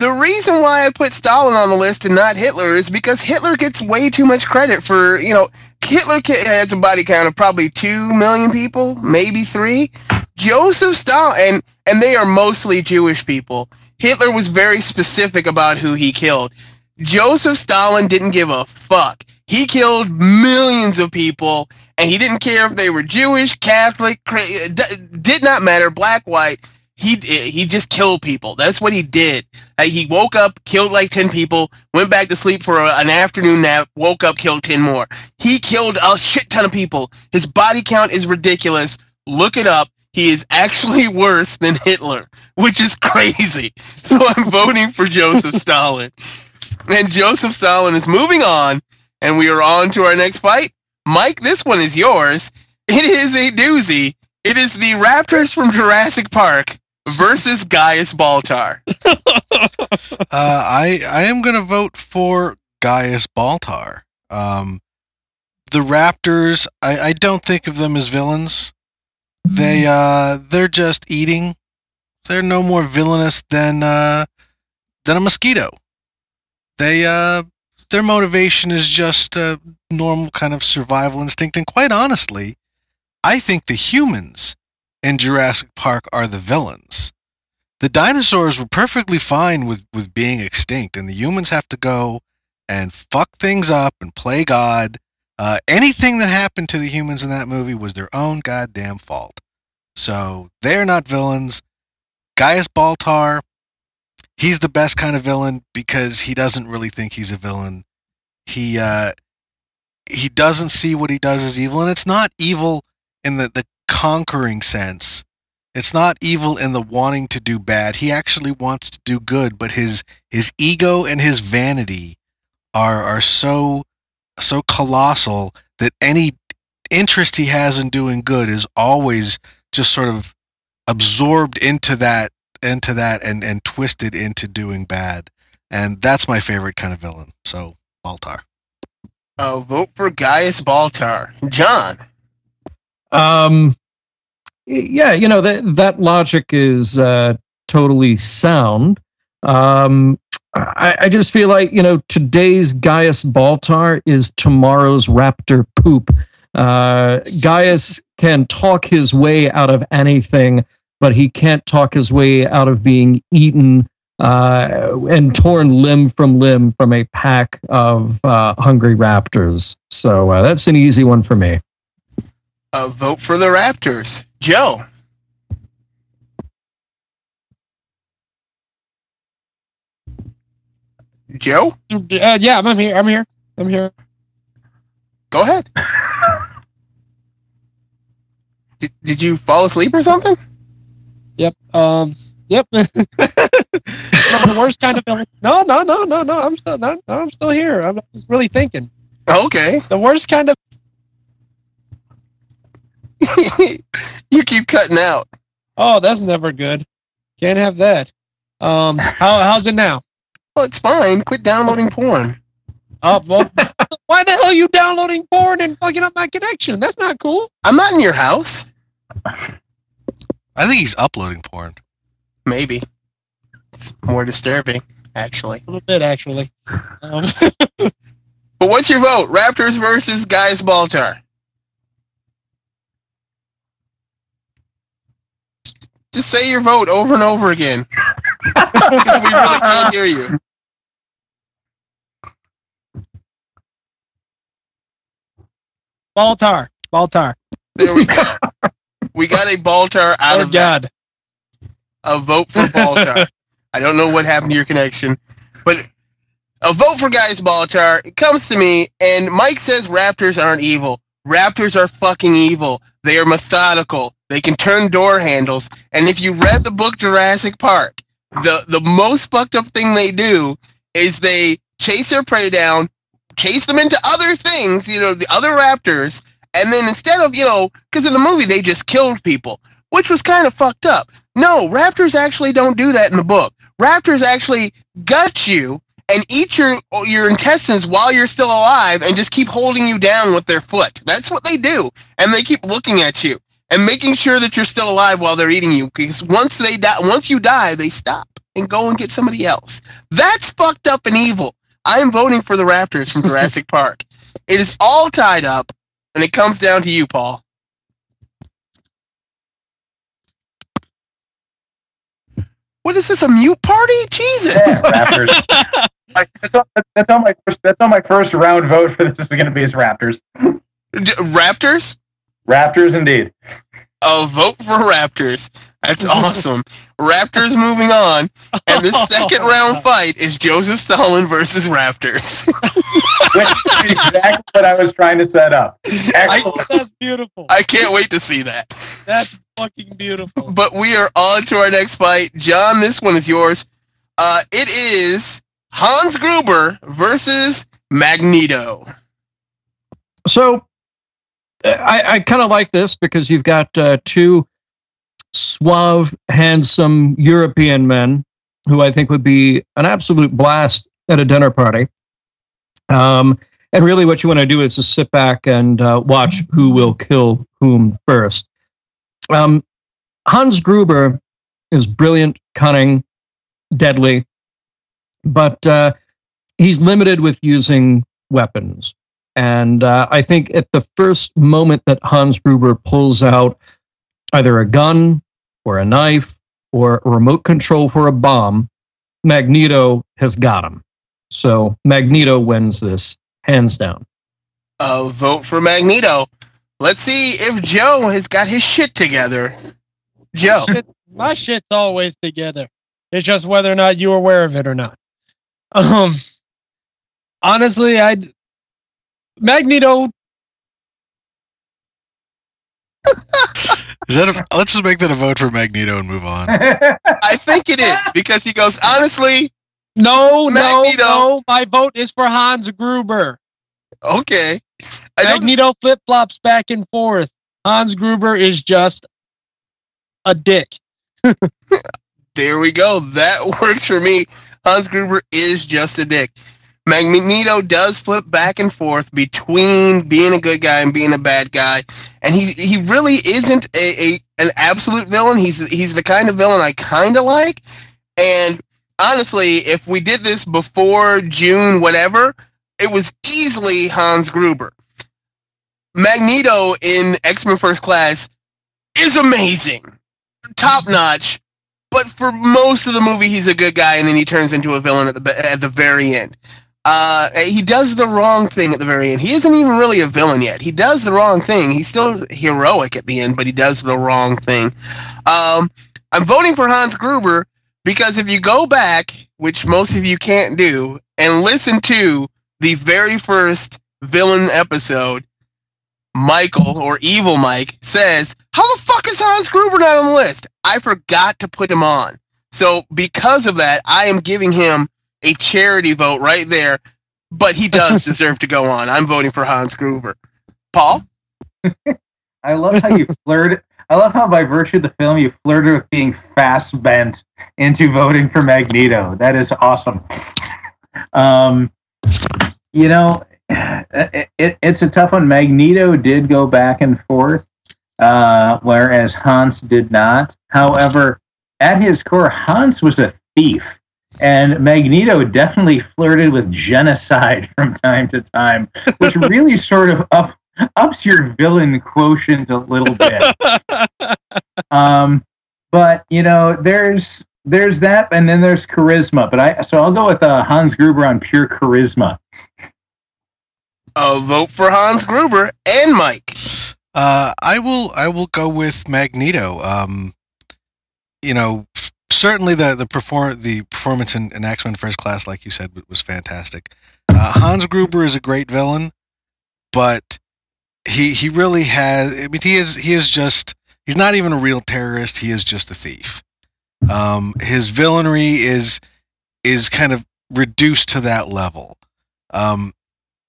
The reason why I put Stalin on the list and not Hitler is because Hitler gets way too much credit for, you know, Hitler has a body count of probably 2 million people, maybe 3. Joseph Stalin, and they are mostly Jewish people. Hitler was very specific about who he killed. Joseph Stalin didn't give a fuck. He killed millions of people, and he didn't care if they were Jewish, Catholic, did not matter, black, white. He just killed people. That's what he did. He woke up, killed like 10 people, went back to sleep for an afternoon nap, woke up, killed 10 more. He killed a shit ton of people. His body count is ridiculous. Look it up. He is actually worse than Hitler, which is crazy. So I'm voting for Joseph Stalin. And Joseph Stalin is moving on, and we are on to our next fight. Mike, this one is yours. It is a doozy. It is the Raptors from Jurassic Park versus Gaius Baltar. I am going to vote for Gaius Baltar. The Raptors, I don't think of them as villains. They're just eating. They're no more villainous than a mosquito. Their motivation is just a normal kind of survival instinct. And quite honestly, I think the humans in Jurassic Park are the villains. The dinosaurs were perfectly fine with being extinct, and the humans have to go and fuck things up and play God. Anything that happened to the humans in that movie was their own goddamn fault. So they're not villains. Gaius Baltar, he's the best kind of villain because he doesn't really think he's a villain. He doesn't see what he does as evil, and it's not evil in the conquering sense. It's not evil in the wanting to do bad. He actually wants to do good, but his ego and his vanity are so colossal that any interest he has in doing good is always just sort of absorbed into that and twisted into doing bad. And that's my favorite kind of villain. So Baltar. I'll vote for Gaius Baltar. John. Yeah, you know, that logic is totally sound. I just feel like, you know, today's Gaius Baltar is tomorrow's raptor poop. Gaius can talk his way out of anything, but he can't talk his way out of being eaten and torn limb from a pack of hungry raptors. So that's an easy one for me. Vote for the Raptors. Joe. Joe? Yeah, I'm here. Go ahead. Did you fall asleep or something? Yep. Yep. The worst kind of villain. No. I'm still here. I'm just really thinking. Okay. The worst kind of. You keep cutting out. Oh, that's never good. Can't have that. How's it now? Well, it's fine. Quit downloading porn. Oh, well, why the hell are you downloading porn and fucking up my connection? That's not cool. I'm not in your house. I think he's uploading porn. Maybe. It's more disturbing, actually. A little bit, actually. But what's your vote? Raptors versus Gaius Baltar. Just say your vote over and over again. Because we really can't hear you. Baltar. There we go. We got a Baltar out of God. That. A vote for Baltar. I don't know what happened to your connection, but a vote for Gaius Baltar. It comes to me, and Mike says raptors aren't evil. Raptors are fucking evil. They are methodical. They can turn door handles. And if you read the book Jurassic Park, the most fucked up thing they do is they chase their prey down, chase them into other things, you know, the other raptors. And then instead of, you know, because in the movie they just killed people, which was kind of fucked up. No, raptors actually don't do that in the book. Raptors actually gut you and eat your intestines while you're still alive and just keep holding you down with their foot. That's what they do. And they keep looking at you and making sure that you're still alive while they're eating you. Because once you die, they stop. and go and get somebody else. That's fucked up and evil. I'm voting for the Raptors from Jurassic Park. It is all tied up, and it comes down to you, Paul. What is this, a mute party? Jesus! Yeah, Raptors. That's on my first round vote for this is going to be as Raptors. Raptors? Raptors, indeed. A vote for Raptors. That's awesome. Raptors moving on. And the second round fight is Joseph Stalin versus Raptors. Which is exactly what I was trying to set up. Excellent. That's beautiful. I can't wait to see that. That's fucking beautiful. But we are on to our next fight. John, this one is yours. It is Hans Gruber versus Magneto. So I kind of like this because you've got two suave, handsome European men who I think would be an absolute blast at a dinner party. And really what you want to do is just sit back and watch who will kill whom first. Hans Gruber is brilliant, cunning, deadly, but he's limited with using weapons. And I think at the first moment that Hans Gruber pulls out either a gun or a knife or a remote control for a bomb, Magneto has got him. So Magneto wins this, hands down. Vote for Magneto. Let's see if Joe has got his shit together. Joe. My shit's always together. It's just whether or not you're aware of it or not. Honestly, Magneto. Is that let's just make that a vote for Magneto and move on. I think it is because he goes, honestly. No, Magneto. No. My vote is for Hans Gruber. Okay. Magneto flip flops back and forth. Hans Gruber is just a dick. There we go. That works for me. Hans Gruber is just a dick. Magneto does flip back and forth between being a good guy and being a bad guy, and he really isn't an absolute villain. He's the kind of villain I kind of like. And honestly, if we did this before June, whatever, it was easily Hans Gruber. Magneto in X-Men First Class is amazing, top notch. But for most of the movie, he's a good guy, and then he turns into a villain at the very end. He does the wrong thing at the very end. He isn't even really a villain yet. He does the wrong thing. He's still heroic at the end, but he does the wrong thing. I'm voting for Hans Gruber because if you go back, which most of you can't do, and listen to the very first villain episode, Michael, or Evil Mike, says, how the fuck is Hans Gruber not on the list? I forgot to put him on. So because of that, I am giving him a charity vote right there, but he does deserve to go on. I'm voting for Hans Gruber. Paul? I love how you flirted. I love how by virtue of the film, you flirted with being fast bent into voting for Magneto. That is awesome. You know, it's a tough one. Magneto did go back and forth, whereas Hans did not. However, at his core, Hans was a thief. And Magneto definitely flirted with genocide from time to time, which really sort of ups your villain quotient a little bit. But, you know, there's that, and then there's charisma. But I'll go with Hans Gruber on pure charisma. A vote for Hans Gruber and Mike. I will go with Magneto. You know, certainly the performance in X-Men First Class, like you said, was fantastic. Hans Gruber is a great villain, but he really has. I mean, he's not even a real terrorist. He is just a thief. His villainy is kind of reduced to that level.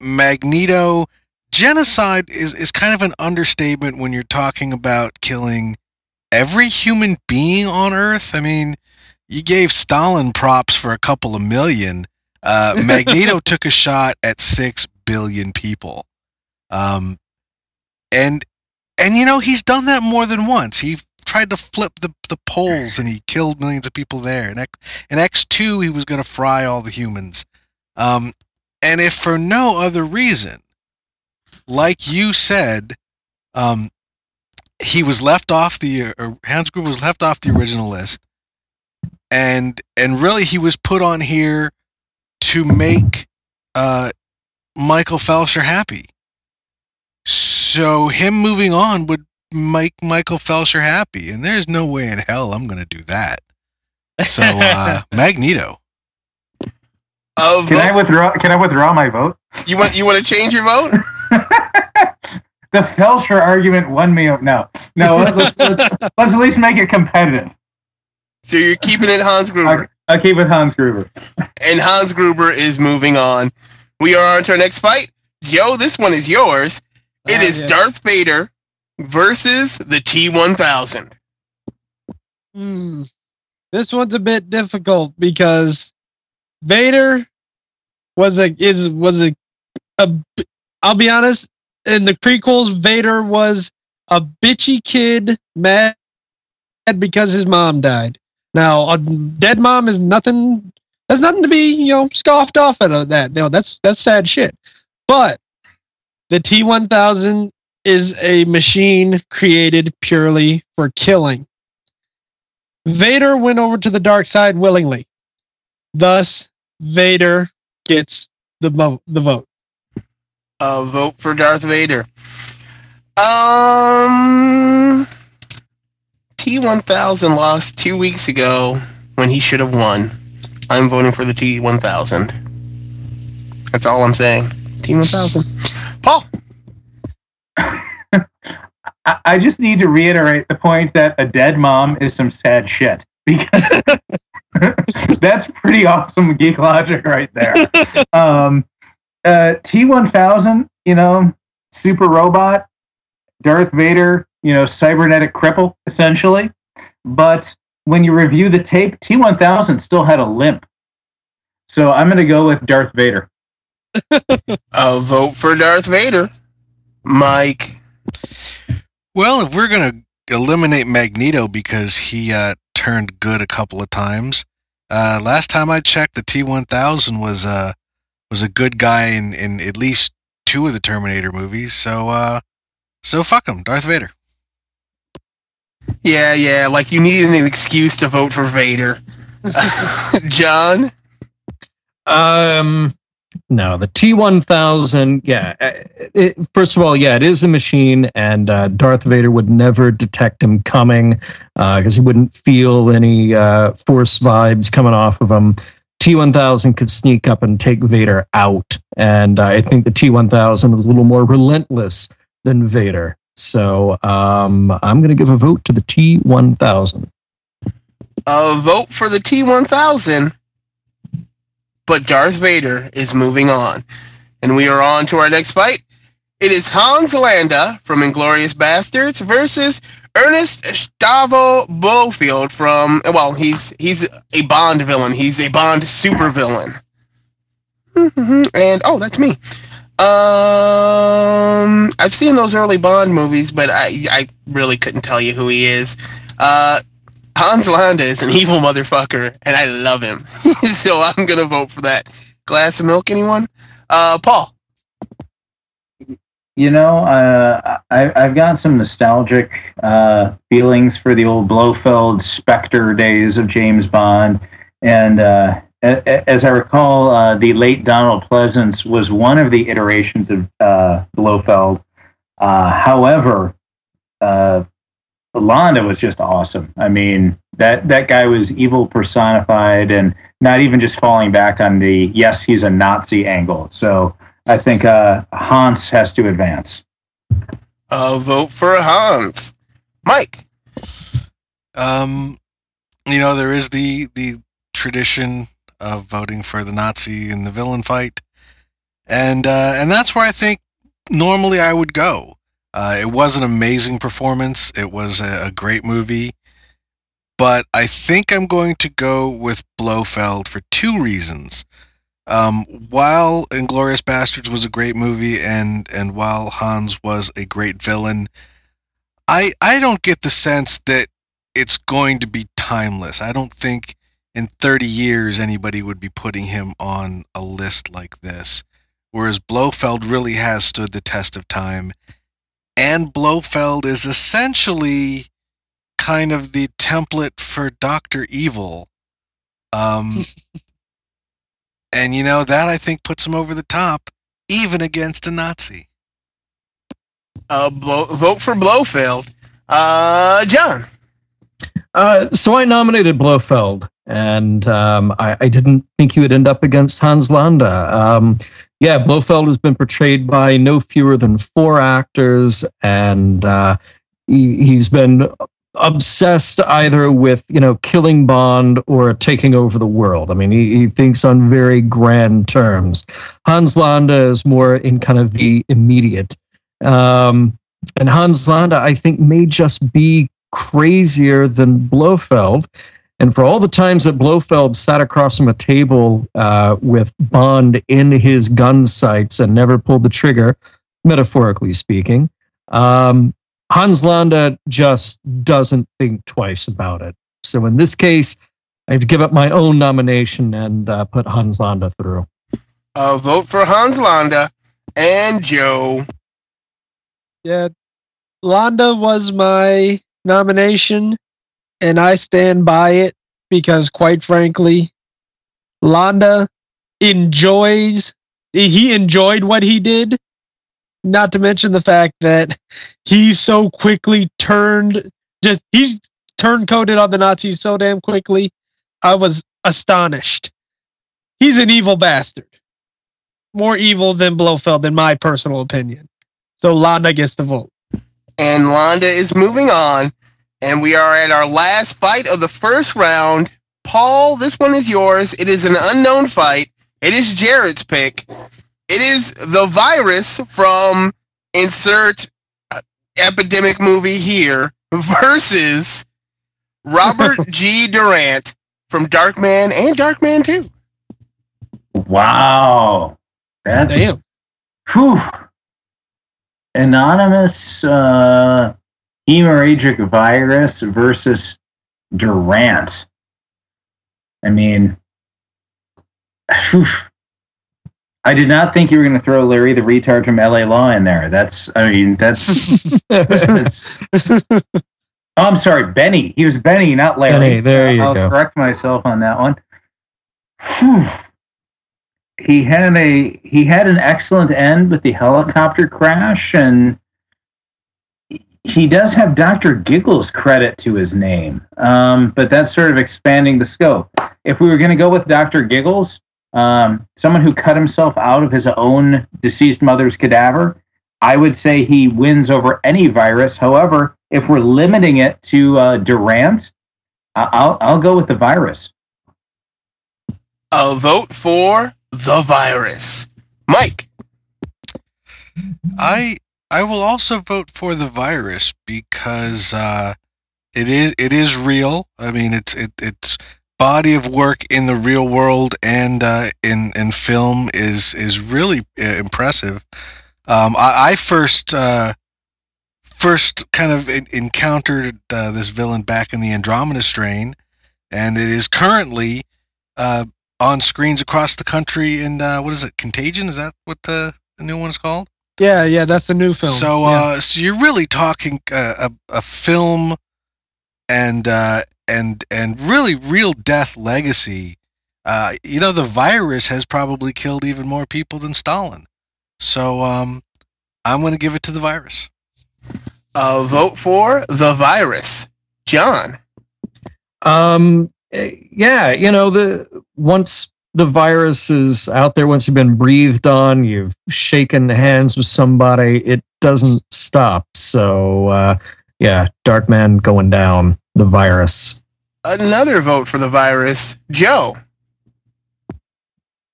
Magneto, genocide is kind of an understatement when you're talking about killing every human being on Earth. I mean, you gave Stalin props for a couple of million. Magneto took a shot at 6 billion people. And you know, he's done that more than once. He tried to flip the poles, and he killed millions of people there. In X2, he was going to fry all the humans. And if for no other reason, like you said, he was left off the Hans Gruber was left off the original list, and really he was put on here to make Michael Felsher happy. So him moving on would make Michael Felsher happy, and there's no way in hell I'm going to do that. So Magneto. Can I withdraw my vote? You want to change your vote? The Felsher argument won me. No. Let's at least make it competitive. So you're keeping it Hans Gruber. I'll keep it Hans Gruber. And Hans Gruber is moving on. We are on to our next fight. Joe, this one is yours. It is Darth Vader versus the T-1000. This one's a bit difficult because Vader was I'll be honest. In the prequels, Vader was a bitchy kid, mad because his mom died. Now, a dead mom is nothing. That's nothing to be, scoffed off at. That no, that's sad shit. But the T-1000 is a machine created purely for killing. Vader went over to the dark side willingly. Thus, Vader gets the vote. Vote for Darth Vader. T-1000 lost 2 weeks ago when he should have won. I'm voting for the T-1000. That's all I'm saying. T-1000. Paul! I just need to reiterate the point that a dead mom is some sad shit. Because that's pretty awesome geek logic right there. T-1000, super robot, Darth Vader, cybernetic cripple, essentially. But when you review the tape, T-1000 still had a limp. So I'm going to go with Darth Vader. I'll vote for Darth Vader. Mike. Well, if we're going to eliminate Magneto because he turned good a couple of times, last time I checked, the T-1000 was a good guy in at least two of the Terminator movies, so fuck him, Darth Vader. Yeah, like you needed an excuse to vote for Vader. John? No, the T-1000, first of all, it is a machine, and Darth Vader would never detect him coming, because he wouldn't feel any force vibes coming off of him. T-1000 could sneak up and take Vader out, and I think the T-1000 is a little more relentless than Vader. So I'm going to give a vote to the T-1000. A vote for the T-1000, but Darth Vader is moving on. And we are on to our next fight. It is Hans Landa from Inglourious Bastards versus Ernest Stavro Blofeld from, well, he's a Bond villain. He's a Bond supervillain. And, oh, that's me. I've seen those early Bond movies, but I really couldn't tell you who he is. Hans Landa is an evil motherfucker, and I love him. So I'm going to vote for that. Glass of milk, anyone? Paul. I've got some nostalgic feelings for the old Blofeld Spectre days of James Bond. And as I recall, the late Donald Pleasance was one of the iterations of Blofeld. However, Landa was just awesome. I mean, that guy was evil personified and not even just falling back on the, yes, he's a Nazi angle. So I think Hans has to advance. I'll vote for Hans. Mike. There is the tradition of voting for the Nazi in the villain fight. And that's where I think normally I would go. It was an amazing performance. It was a great movie. But I think I'm going to go with Blofeld for two reasons. While Inglourious Bastards was a great movie and while Hans was a great villain, I don't get the sense that it's going to be timeless. I don't think in 30 years anybody would be putting him on a list like this. Whereas Blofeld really has stood the test of time. And Blofeld is essentially kind of the template for Dr. Evil. And, you know, that I think puts him over the top, even against a Nazi. Vote for Blofeld. John. So I nominated Blofeld, and I didn't think he would end up against Hans Landa. Yeah, Blofeld has been portrayed by no fewer than 4 actors, and he's been obsessed either with, you know, killing Bond or taking over the world. I mean, he thinks on very grand terms. Hans Landa is more in kind of the immediate. And Hans Landa, I think, may just be crazier than Blofeld. And for all the times that Blofeld sat across from a table with Bond in his gun sights and never pulled the trigger, metaphorically speaking, Hans Landa just doesn't think twice about it. So in this case, I have to give up my own nomination and put Hans Landa through. Vote for Hans Landa. And Joe. Yeah, Landa was my nomination. And I stand by it because, quite frankly, Landa enjoyed what he did, not to mention the fact that he so quickly he's turncoated on the Nazis so damn quickly. I was astonished. He's an evil bastard. More evil than Blofeld, in my personal opinion. So Landa gets the vote. And Landa is moving on. And we are at our last fight of the first round. Paul, this one is yours. It is an unknown fight. It is Jared's pick. It is the virus from insert epidemic movie here versus Robert G. Durant from Darkman and Darkman 2. Wow. Damn. Whew. Anonymous... hemorrhagic virus versus Durant. I mean, whew. I did not think you were going to throw Larry the retard from LA Law in there. Oh, I'm sorry, Benny. He was Benny, not Larry. Benny, there you go. I'll correct myself on that one. Whew. He had an excellent end with the helicopter crash, and he does have Dr. Giggles credit to his name, but that's sort of expanding the scope. If we were going to go with Dr. Giggles, someone who cut himself out of his own deceased mother's cadaver, I would say he wins over any virus. However, if we're limiting it to Durant, I'll go with the virus. A vote for the virus. Mike. I will also vote for the virus because it is real. I mean, it's body of work in the real world and in film is really impressive. I first kind of encountered this villain back in the Andromeda Strain, and it is currently on screens across the country. In what is it? Contagion? Is that what the new one is called? Yeah, that's a new film. So, so you're really talking a film and really real death legacy. You know, the virus has probably killed even more people than Stalin. So, I'm going to give it to the virus. Vote for the virus, John. Yeah, you know, once the virus is out there, once you've been breathed on, you've shaken hands with somebody, it doesn't stop. So, yeah, Darkman going down, the virus. Another vote for the virus. Joe.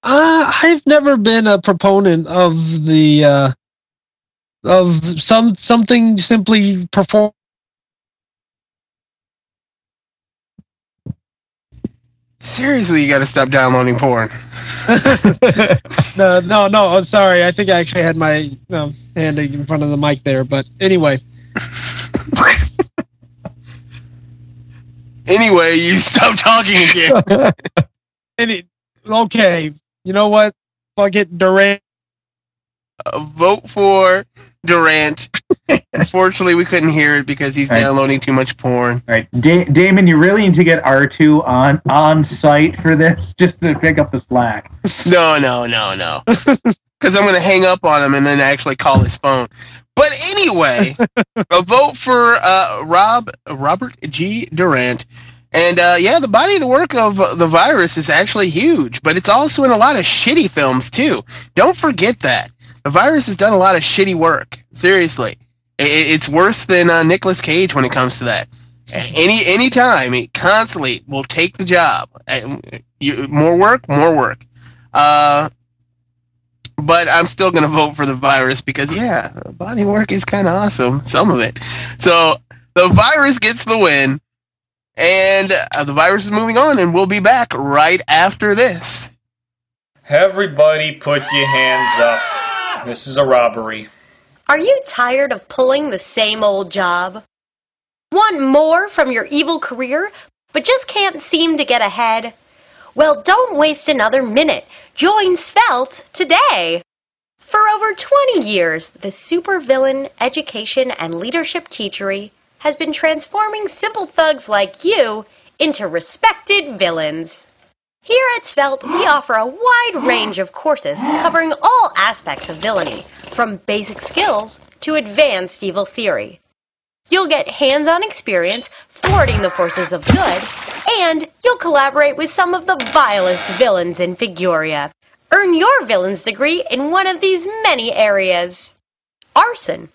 I've never been a proponent of the of something simply performed. Seriously, you got to stop downloading porn. No. I'm sorry. I think I actually had my hand in front of the mic there. But anyway. Anyway, you stop talking again. Okay, you know what? Fuck it, Durant. Vote for Durant. Unfortunately, we couldn't hear it because he's downloading too much porn. All right, Damon, you really need to get R2 on site for this just to pick up the slack. No. Because I'm going to hang up on him and then actually call his phone. But anyway, a vote for Robert G. Durant. And, the body of the work of The Virus is actually huge, but it's also in a lot of shitty films, too. Don't forget that. The Virus has done a lot of shitty work. Seriously. It's worse than Nicolas Cage when it comes to that. Any time, it constantly will take the job. More work. But I'm still going to vote for The Virus because, body work is kind of awesome, some of it. So, The Virus gets the win, and The Virus is moving on, and we'll be back right after this. Everybody put your hands up. This is a robbery. Are you tired of pulling the same old job? Want more from your evil career, but just can't seem to get ahead? Well, don't waste another minute. Join Svelte today. For over 20 years, the Supervillain Education and Leadership Teachery has been transforming simple thugs like you into respected villains. Here at Svelte, we offer a wide range of courses covering all aspects of villainy, from basic skills to advanced evil theory. You'll get hands-on experience thwarting the forces of good, and you'll collaborate with some of the vilest villains in Figuria. Earn your villain's degree in one of these many areas. Arson,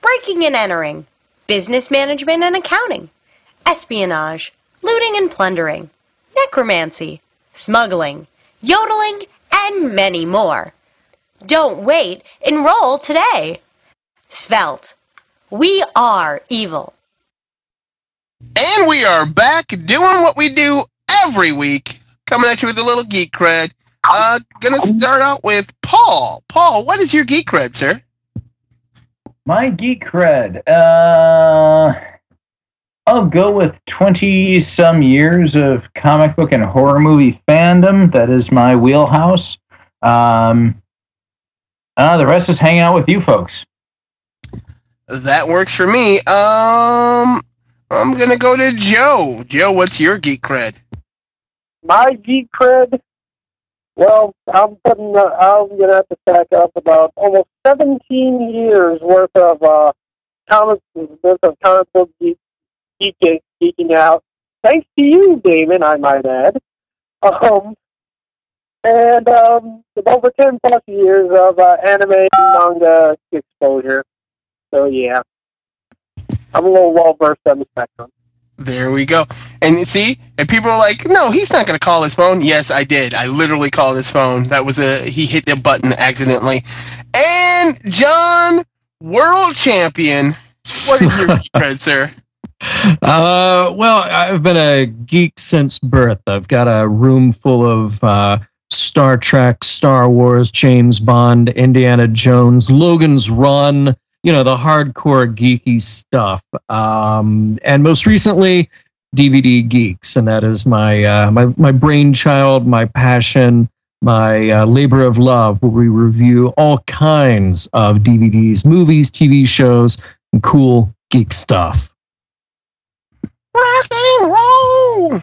breaking and entering, business management and accounting, espionage, looting and plundering, necromancy, smuggling, yodeling, and many more. Don't wait. Enroll today. Svelte. We are evil. And we are back doing what we do every week, coming at you with a little geek cred. Gonna start out with Paul. Paul, what is your geek cred, sir? My geek cred, I'll go with 20-some years of comic book and horror movie fandom. That is my wheelhouse. The rest is hanging out with you folks. That works for me. I'm going to go to Joe. Joe, what's your geek cred? My geek cred? Well, I'm going to have to stack up about almost 17 years worth of comic book geeking out. Thanks to you, Damon, I might add. And over 10 plus years of anime manga exposure. So, yeah. I'm a little well-versed on the spectrum. There we go. And see, and people are like, no, he's not going to call his phone. Yes, I did. I literally called his phone. That was he hit a button accidentally. And John, world champion. What is your cred, sir? Well, I've been a geek since birth. I've got a room full of Star Trek, Star Wars, James Bond, Indiana Jones, Logan's Run, the hardcore geeky stuff. And most recently, DVD Geeks. And that is my my brainchild, my passion, my labor of love, where we review all kinds of DVDs, movies, TV shows, and cool geek stuff. Rock and roll!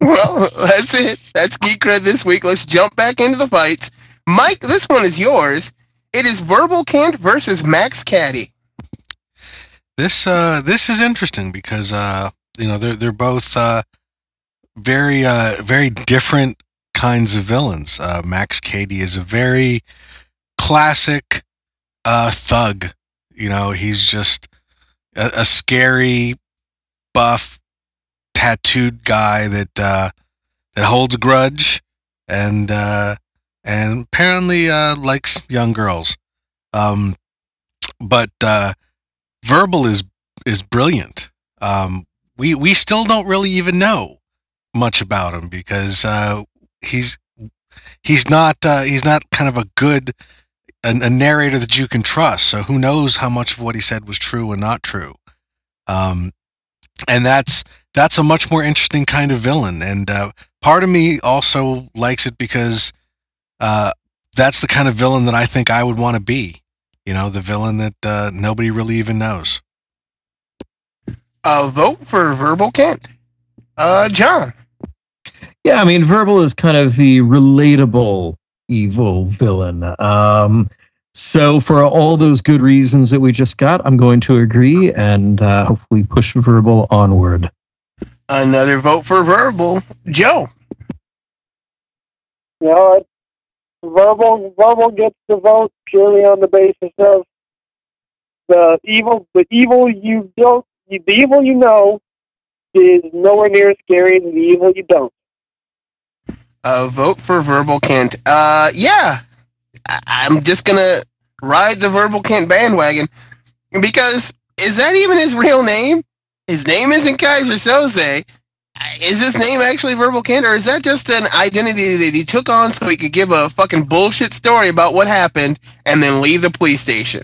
Well, that's it. That's Geek Cred this week. Let's jump back into the fights. Mike, this one is yours. It is Verbal Kint versus Max Cady. This is interesting because they're both very very different kinds of villains. Max Cady is a very classic thug. He's just a scary, buff, tattooed guy that holds a grudge and apparently likes young girls. But Verbal is brilliant. We still don't really even know much about him because he's not kind of a good a narrator that you can trust. So who knows how much of what he said was true and not true. And that's that's a much more interesting kind of villain. And part of me also likes it because that's the kind of villain that I think I would want to be. You know, the villain that nobody really even knows. Vote for Verbal Kint. John. Yeah, I mean, Verbal is kind of the relatable evil villain. So for all those good reasons that we just got, I'm going to agree and hopefully push Verbal onward. Another vote for Verbal. Joe. You know what? Verbal gets the vote purely on the basis of the evil you know is nowhere near as scary than the evil you don't. Vote for Verbal Kint. Yeah, I'm just gonna ride the Verbal Kint bandwagon because is that even his real name? His name isn't Kaiser Soze. Is his name actually Verbal Kint, or is that just an identity that he took on so he could give a fucking bullshit story about what happened and then leave the police station?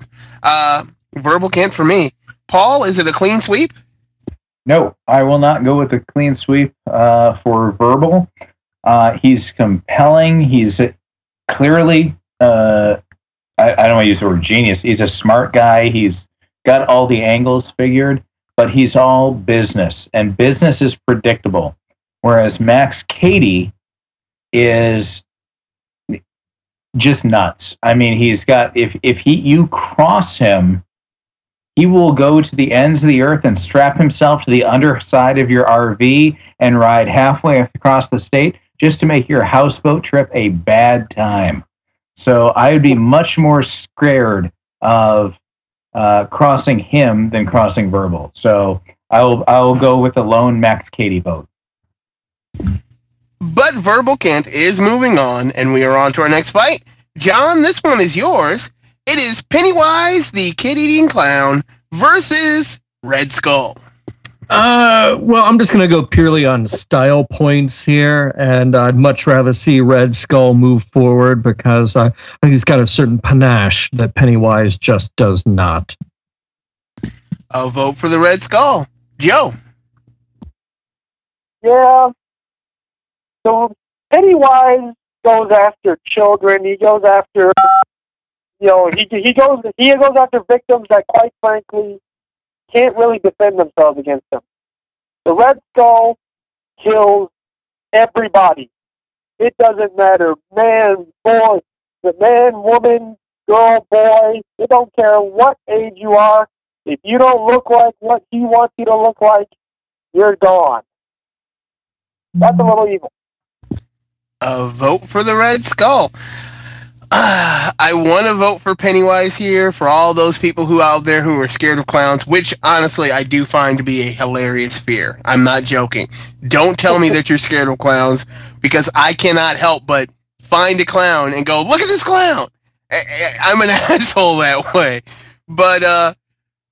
Verbal Kint for me. Paul, is it a clean sweep? No, I will not go with a clean sweep for Verbal. He's compelling. He's clearly, I don't want to use the word genius. He's a smart guy. He's got all the angles figured. But he's all business, and business is predictable. Whereas Max Cady is just nuts. I mean, he's got if you cross him, he will go to the ends of the earth and strap himself to the underside of your RV and ride halfway across the state just to make your houseboat trip a bad time. So I would be much more scared of crossing him than crossing Verbal. So I will go with the lone Max Cady vote. But Verbal Kint is moving on, and we are on to our next fight. John, this one is yours. It is Pennywise the Kid-Eating Clown versus Red Skull. Well, I'm just going to go purely on style points here, and I'd much rather see Red Skull move forward because he's got a certain panache that Pennywise just does not. I'll vote for the Red Skull. Joe? Yeah. So Pennywise goes after children. He goes after, you know, he goes after victims that, quite frankly, can't really defend themselves against them. The Red Skull kills everybody. It doesn't matter. Man, boy, the man, woman, girl, boy, it don't care what age you are. If you don't look like what he wants you to look like, you're gone. That's a little evil. A vote for the Red Skull. I want to vote for Pennywise here for all those people who out there who are scared of clowns, which honestly I do find to be a hilarious fear. I'm not joking. Don't tell me that you're scared of clowns because I cannot help but find a clown and go, look at this clown. I'm an asshole that way. But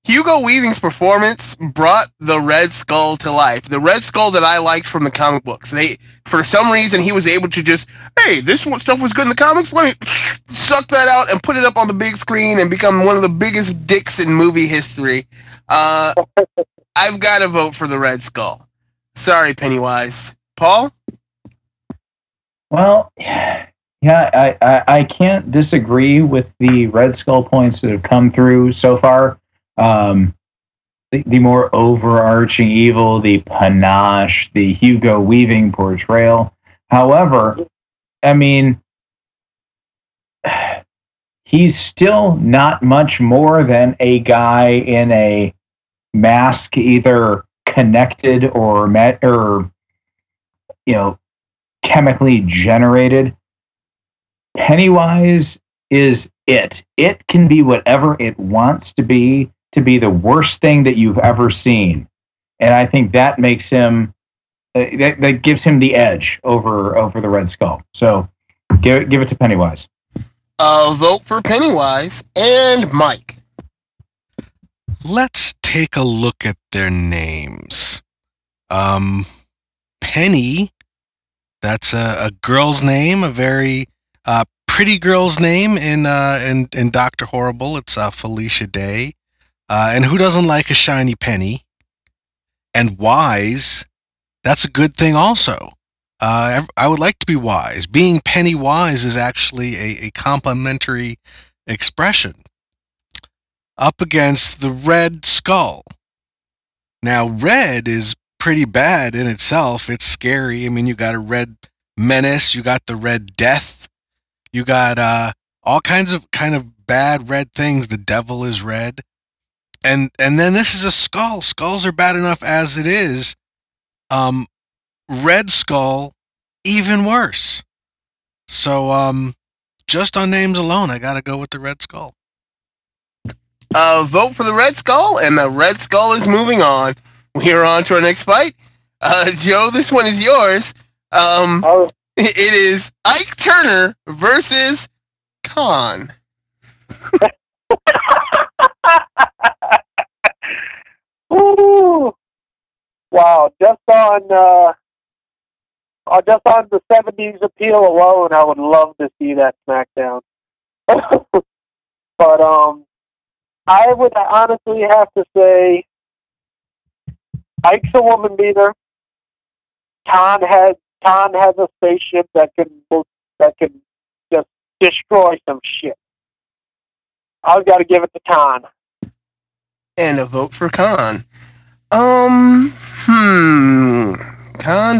Hugo Weaving's performance brought the Red Skull to life. The Red Skull that I liked from the comic books. They, for some reason, he was able to just, hey, this stuff was good in the comics. Let me suck that out and put it up on the big screen and become one of the biggest dicks in movie history. I've got to vote for the Red Skull. Sorry, Pennywise. Paul? Well, yeah, I can't disagree with the Red Skull points that have come through so far. The more overarching evil, the panache, the Hugo Weaving portrayal. However, I mean, he's still not much more than a guy in a mask, either connected or you know, chemically generated. Pennywise is it. It can be whatever it wants to be, to be the worst thing that you've ever seen. And I think that makes him, that gives him the edge over the Red Skull. So give it to Pennywise. Vote for Pennywise. And Mike. Let's take a look at their names. Penny, that's a girl's name, a very pretty girl's name in Dr. Horrible. It's Felicia Day. And who doesn't like a shiny penny? And Wise that's a good thing also. I would like to be wise. Being Pennywise is actually a complimentary expression. Up against the Red Skull. Now, red is pretty bad in itself. It's scary. I mean, you got a red menace. You got the Red Death. You got all kinds of kind of bad red things. The devil is red. And then this is a skull. Skulls are bad enough as it is. Red Skull, even worse. So just on names alone, I got to go with the Red Skull. Vote for the Red Skull, and the Red Skull is moving on. We are on to our next fight. Joe, this one is yours. It is Ike Turner versus Khan. Ooh. Wow, just on the 70s appeal alone, I would love to see that SmackDown. But I would honestly have to say Ike's a woman beater. Khan has a spaceship that can just destroy some shit. I've got to give it to Khan. And a vote for Khan. Khan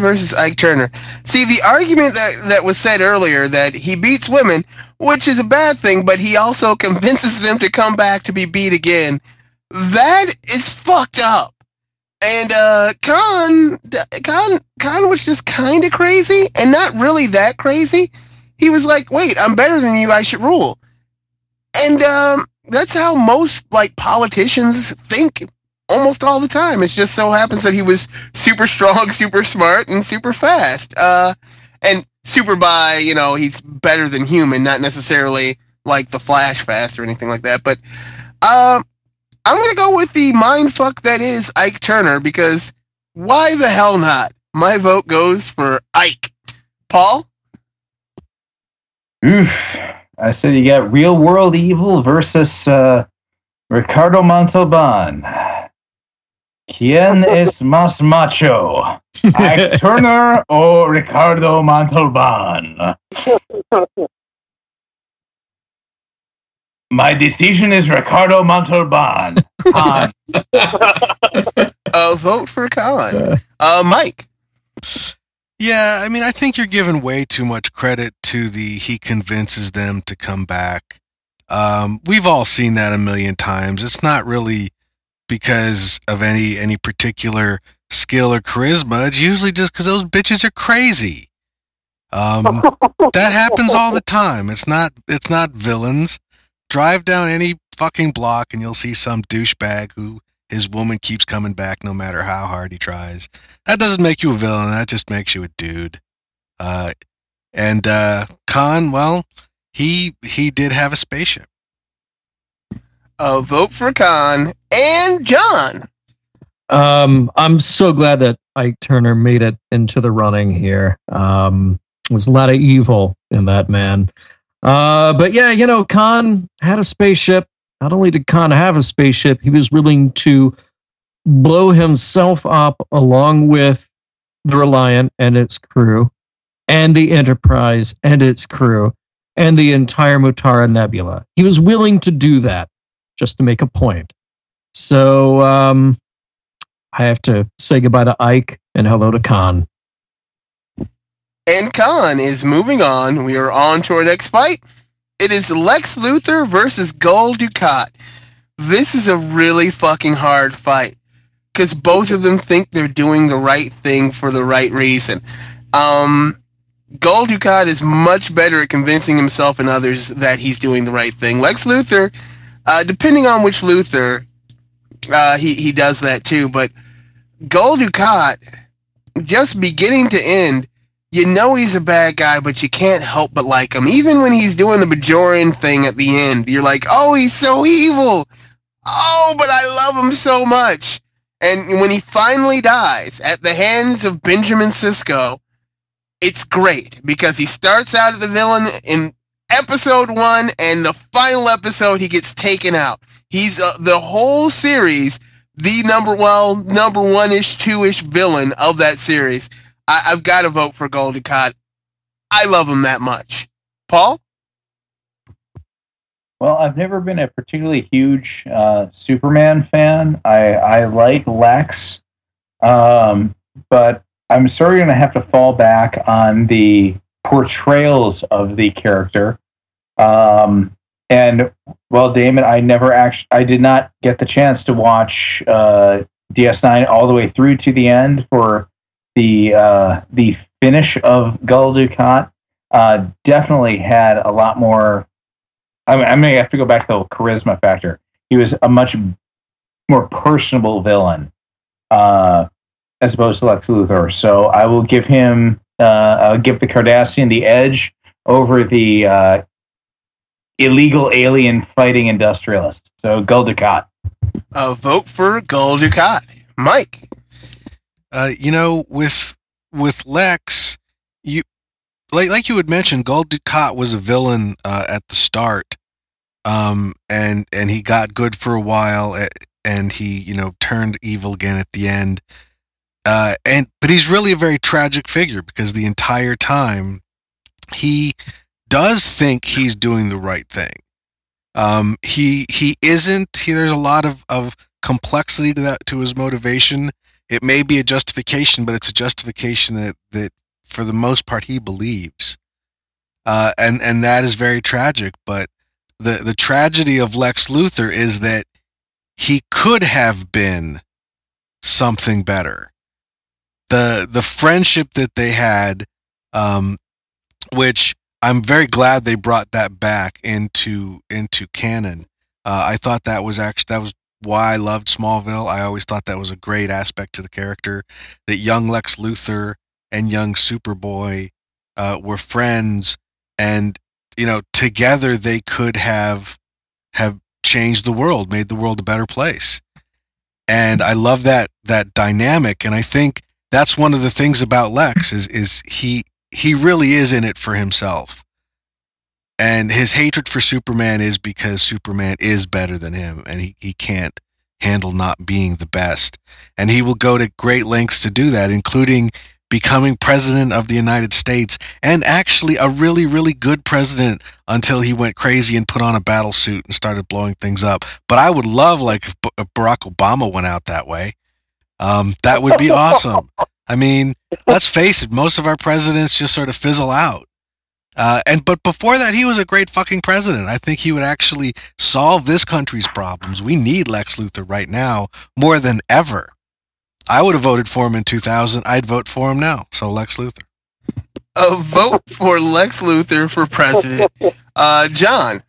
versus Ike Turner. See, the argument that was said earlier that he beats women, which is a bad thing, but he also convinces them to come back to be beat again. That is fucked up. And Khan was just kind of crazy, and not really that crazy. He was like, "Wait, I'm better than you. I should rule." And that's how most like politicians think. Almost all the time. It just so happens that he was super strong, super smart, and super fast. And super by, he's better than human, not necessarily like the Flash fast or anything like that. But I'm going to go with the mindfuck that is Ike Turner, because why the hell not? My vote goes for Ike. Paul? Oof. So you got real world evil versus Ricardo Montalban. ¿Quién es más macho? Ike Turner o Ricardo Montalban? My decision is Ricardo Montalban. Khan. Vote for Khan. Mike? Yeah, I mean, I think you're giving way too much credit to he convinces them to come back. We've all seen that a million times. It's not really because of any particular skill or charisma. It's usually just because those bitches are crazy. That happens all the time. It's not villains. Drive down any fucking block and you'll see some douchebag who his woman keeps coming back no matter how hard he tries. That doesn't make you a villain. That just makes you a dude. And Khan, well, he did have a spaceship. Vote for Khan. And John. I'm so glad that Ike Turner made it into the running here. There's a lot of evil in that man. But yeah, Khan had a spaceship. Not only did Khan have a spaceship, he was willing to blow himself up along with the Reliant and its crew, and the Enterprise and its crew, and the entire Mutara Nebula. He was willing to do that just to make a point. So I have to say goodbye to Ike and hello to Khan. And Khan is moving on. We are on to our next fight. It is Lex Luthor versus Gul Dukat. This is a really fucking hard fight because both of them think they're doing the right thing for the right reason. Gul Dukat is much better at convincing himself and others that he's doing the right thing. Lex Luthor, depending on which Luthor... he does that too, but Gul Dukat, just beginning to end, he's a bad guy, but you can't help but like him. Even when he's doing the Bajoran thing at the end, you're like, oh, he's so evil. Oh, but I love him so much. And when he finally dies at the hands of Benjamin Sisko, it's great because he starts out as the villain in episode 1, and the final episode, he gets taken out. He's the whole series, the number one-ish, two-ish villain of that series. I've got to vote for Gul Dukat. I love him that much. Paul? Well, I've never been a particularly huge Superman fan. I like Lex, but I'm sort of going to have to fall back on the portrayals of the character. And well, Damon, I did not get the chance to watch DS9 all the way through to the end for the finish of Gul Dukat. Definitely had a lot more. I'm going to have to go back to the charisma factor. He was a much more personable villain as opposed to Lex Luthor. So I will give him, I'll give the Cardassian the edge over the illegal alien fighting industrialist. So Gul Dukat. Vote for Gul Dukat. Mike. With Lex, like you had mentioned, Gul Dukat was a villain at the start, and he got good for a while, and he turned evil again at the end. But he's really a very tragic figure because the entire time he does think he's doing the right thing. He isn't. There's a lot of complexity to his motivation. It may be a justification, but it's a justification that for the most part he believes, and that is very tragic. But the tragedy of Lex Luthor is that he could have been something better. The friendship that they had, which I'm very glad they brought that back into canon. I thought that was why I loved Smallville. I always thought that was a great aspect to the character, that young Lex Luthor and young Superboy were friends, and together they could have changed the world, made the world a better place. And I love that dynamic, and I think that's one of the things about Lex is he really is in it for himself. And his hatred for Superman is because Superman is better than him, and he can't handle not being the best. And he will go to great lengths to do that, including becoming president of the United States, and actually a really, really good president until he went crazy and put on a battle suit and started blowing things up. But I would love if Barack Obama went out that way. That would be awesome. I mean, let's face it, most of our presidents just sort of fizzle out. But before that, he was a great fucking president. I think he would actually solve this country's problems. We need Lex Luthor right now more than ever. I would have voted for him in 2000. I'd vote for him now. So Lex Luthor. A vote for Lex Luthor for president. John.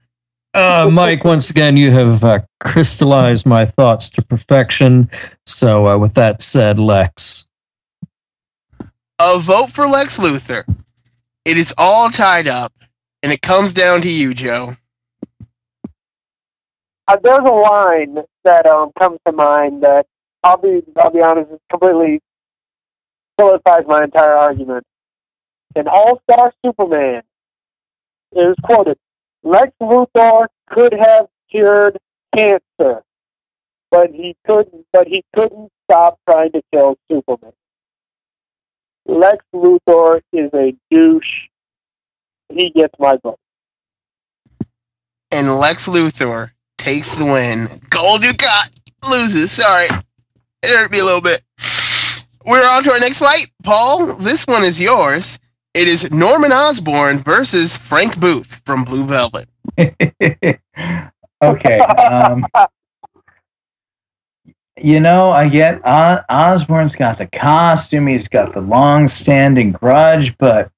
Mike, once again, you have crystallized my thoughts to perfection. So with that said, Lex. A vote for Lex Luthor. It is all tied up, and it comes down to you, Joe. There's a line that comes to mind that I'll be honest, it completely solidifies my entire argument. In All-Star Superman, it was quoted, Lex Luthor could have cured cancer, but he couldn't stop trying to kill Superman. Lex Luthor is a douche. He gets my vote. And Lex Luthor takes the win. Gul Dukat loses. Sorry. It hurt me a little bit. We're on to our next fight. Paul, this one is yours. It is Norman Osborn versus Frank Booth from Blue Velvet. Okay. I get Osborn's got the costume. He's got the long-standing grudge, but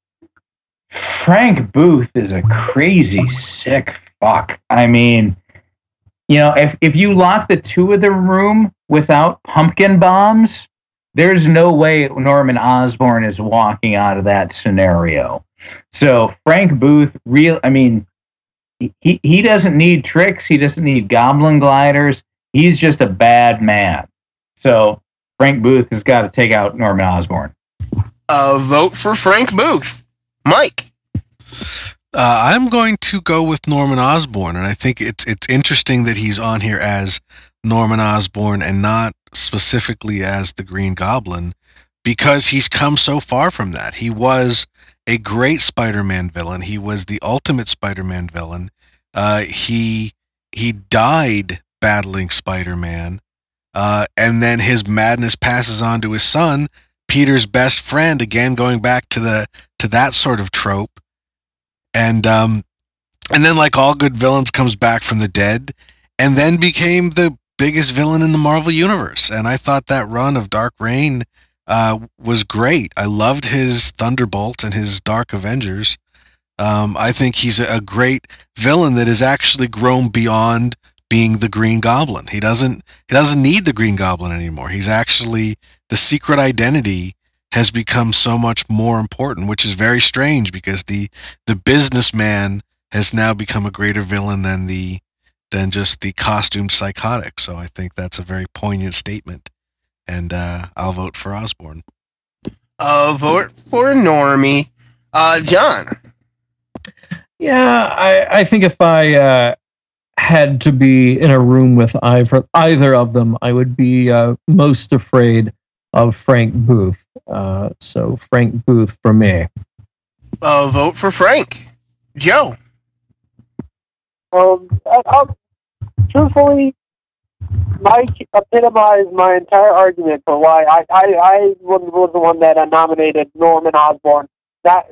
Frank Booth is a crazy, sick fuck. I mean, if you lock the two of the room without pumpkin bombs, there's no way Norman Osborn is walking out of that scenario. So Frank Booth, he doesn't need tricks. He doesn't need goblin gliders. He's just a bad man. So Frank Booth has got to take out Norman Osborn. A vote for Frank Booth. Mike. I'm going to go with Norman Osborn, and I think it's interesting that he's on here as Norman Osborn and not specifically as the Green Goblin, because he's come so far from that. He was a great Spider-Man villain. He was the ultimate Spider-Man villain. He died battling Spider-Man, and then his madness passes on to his son, Peter's best friend. Again, going back to that sort of trope, and then, like all good villains, comes back from the dead, and then became the biggest villain in the Marvel universe. And I thought that run of Dark Reign was great. I loved his Thunderbolts and his Dark Avengers. I think he's a great villain that has actually grown beyond being the Green Goblin. He doesn't need the Green Goblin anymore. He's actually, the secret identity has become so much more important, which is very strange because the businessman has now become a greater villain than just the costume psychotic. So I think that's a very poignant statement. And I'll vote for Osborn. Vote for Normie. John. Yeah, I think if I had to be in a room with either of them, I would be most afraid of Frank Booth. So Frank Booth for me. Vote for Frank. Joe. I'll truthfully, Mike epitomized my entire argument for why I was the one that nominated Norman Osborn, that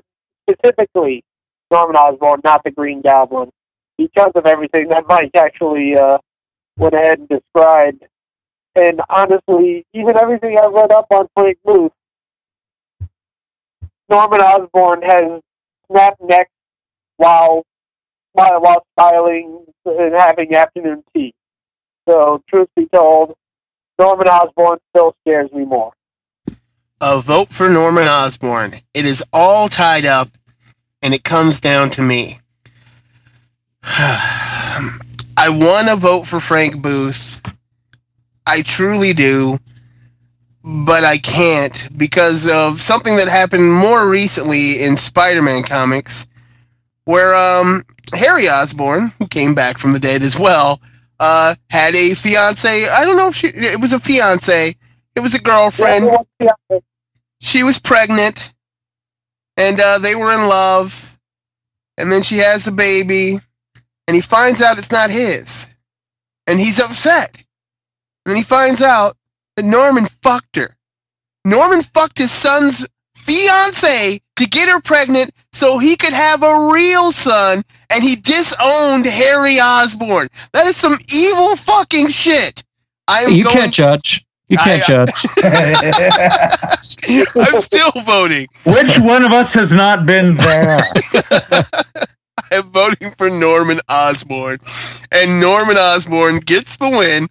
specifically Norman Osborn, not the Green Goblin, because of everything that Mike actually went ahead and described. And honestly, even everything I've read up on Frank Booth, Norman Osborn has snapped neck while styling and having afternoon tea. So, truth be told, Norman Osborn still scares me more. A vote for Norman Osborn. It is all tied up, and it comes down to me. I want to vote for Frank Booth. I truly do. But I can't because of something that happened more recently in Spider-Man comics, where Harry Osborn, who came back from the dead as well, had a fiance. I don't know if it was a fiance. It was a girlfriend. Yeah. She was pregnant, and they were in love. And then she has a baby, and he finds out it's not his, and he's upset. And then he finds out that Norman fucked her. Norman fucked his son's fiance to get her pregnant so he could have a real son, and he disowned Harry Osborn. That is some evil fucking shit. Can't judge. You can't judge. I'm still voting. Which one of us has not been there? I'm voting for Norman Osborn. And Norman Osborn gets the win,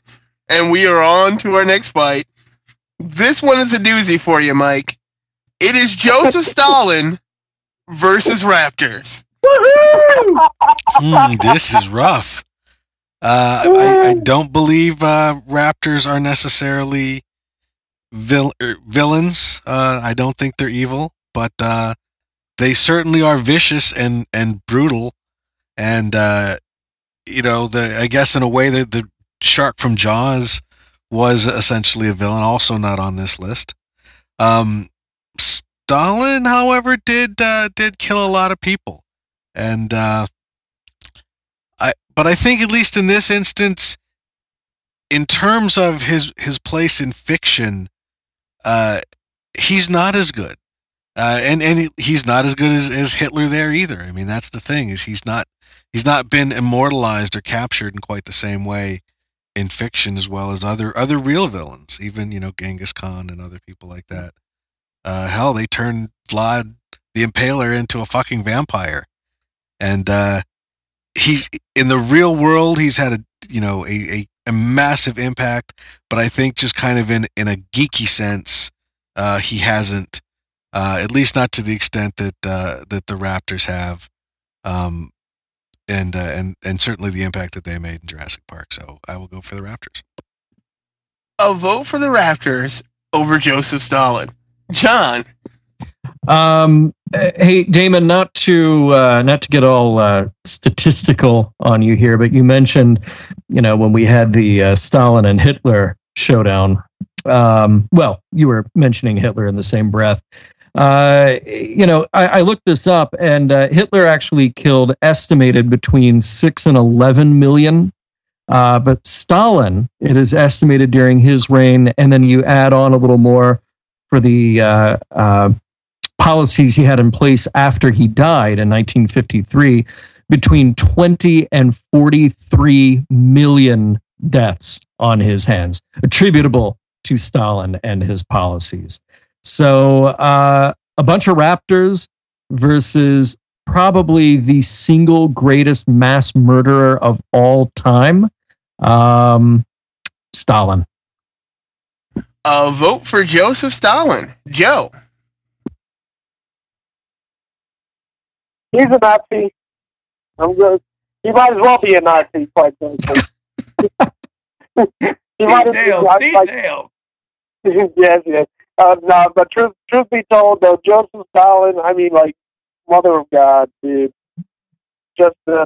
and we are on to our next fight. This one is a doozy for you, Mike. It is Joseph Stalin versus Raptors. Woohoo! This is rough. I don't believe Raptors are necessarily villains. I don't think they're evil, but they certainly are vicious and brutal. And, I guess in a way that the shark from Jaws was essentially a villain, also not on this list. Stalin, however, did kill a lot of people, and but I think at least in this instance, in terms of his place in fiction, he's not as good, and he's not as good as Hitler there either. I mean, that's the thing, is he's not been immortalized or captured in quite the same way in fiction as well as other real villains, even Genghis Khan and other people like that. Hell, they turned Vlad the Impaler into a fucking vampire, and he's in the real world. He's had a massive impact, but I think just kind of in a geeky sense, he hasn't, at least not to the extent that the Raptors have, and certainly the impact that they made in Jurassic Park. So I will go for the Raptors. A vote for the Raptors over Joseph Stalin. John. Hey, Damon, not to get all statistical on you here, but you mentioned, you know, when we had the Stalin and Hitler showdown. Well, you were mentioning Hitler in the same breath. You know, I looked this up, and Hitler actually killed estimated between 6 and 11 million. But Stalin, it is estimated during his reign, and then you add on a little more for the policies he had in place after he died in 1953, between 20 and 43 million deaths on his hands, attributable to Stalin and his policies. So a bunch of raptors versus probably the single greatest mass murderer of all time, Stalin. Vote for Joseph Stalin. Joe. He's a Nazi. I'm good. He might as well be a Nazi, quite frankly. Details. Yes. No, but truth be told, though, Joseph Stalin, I mean, like, mother of God, dude. There's no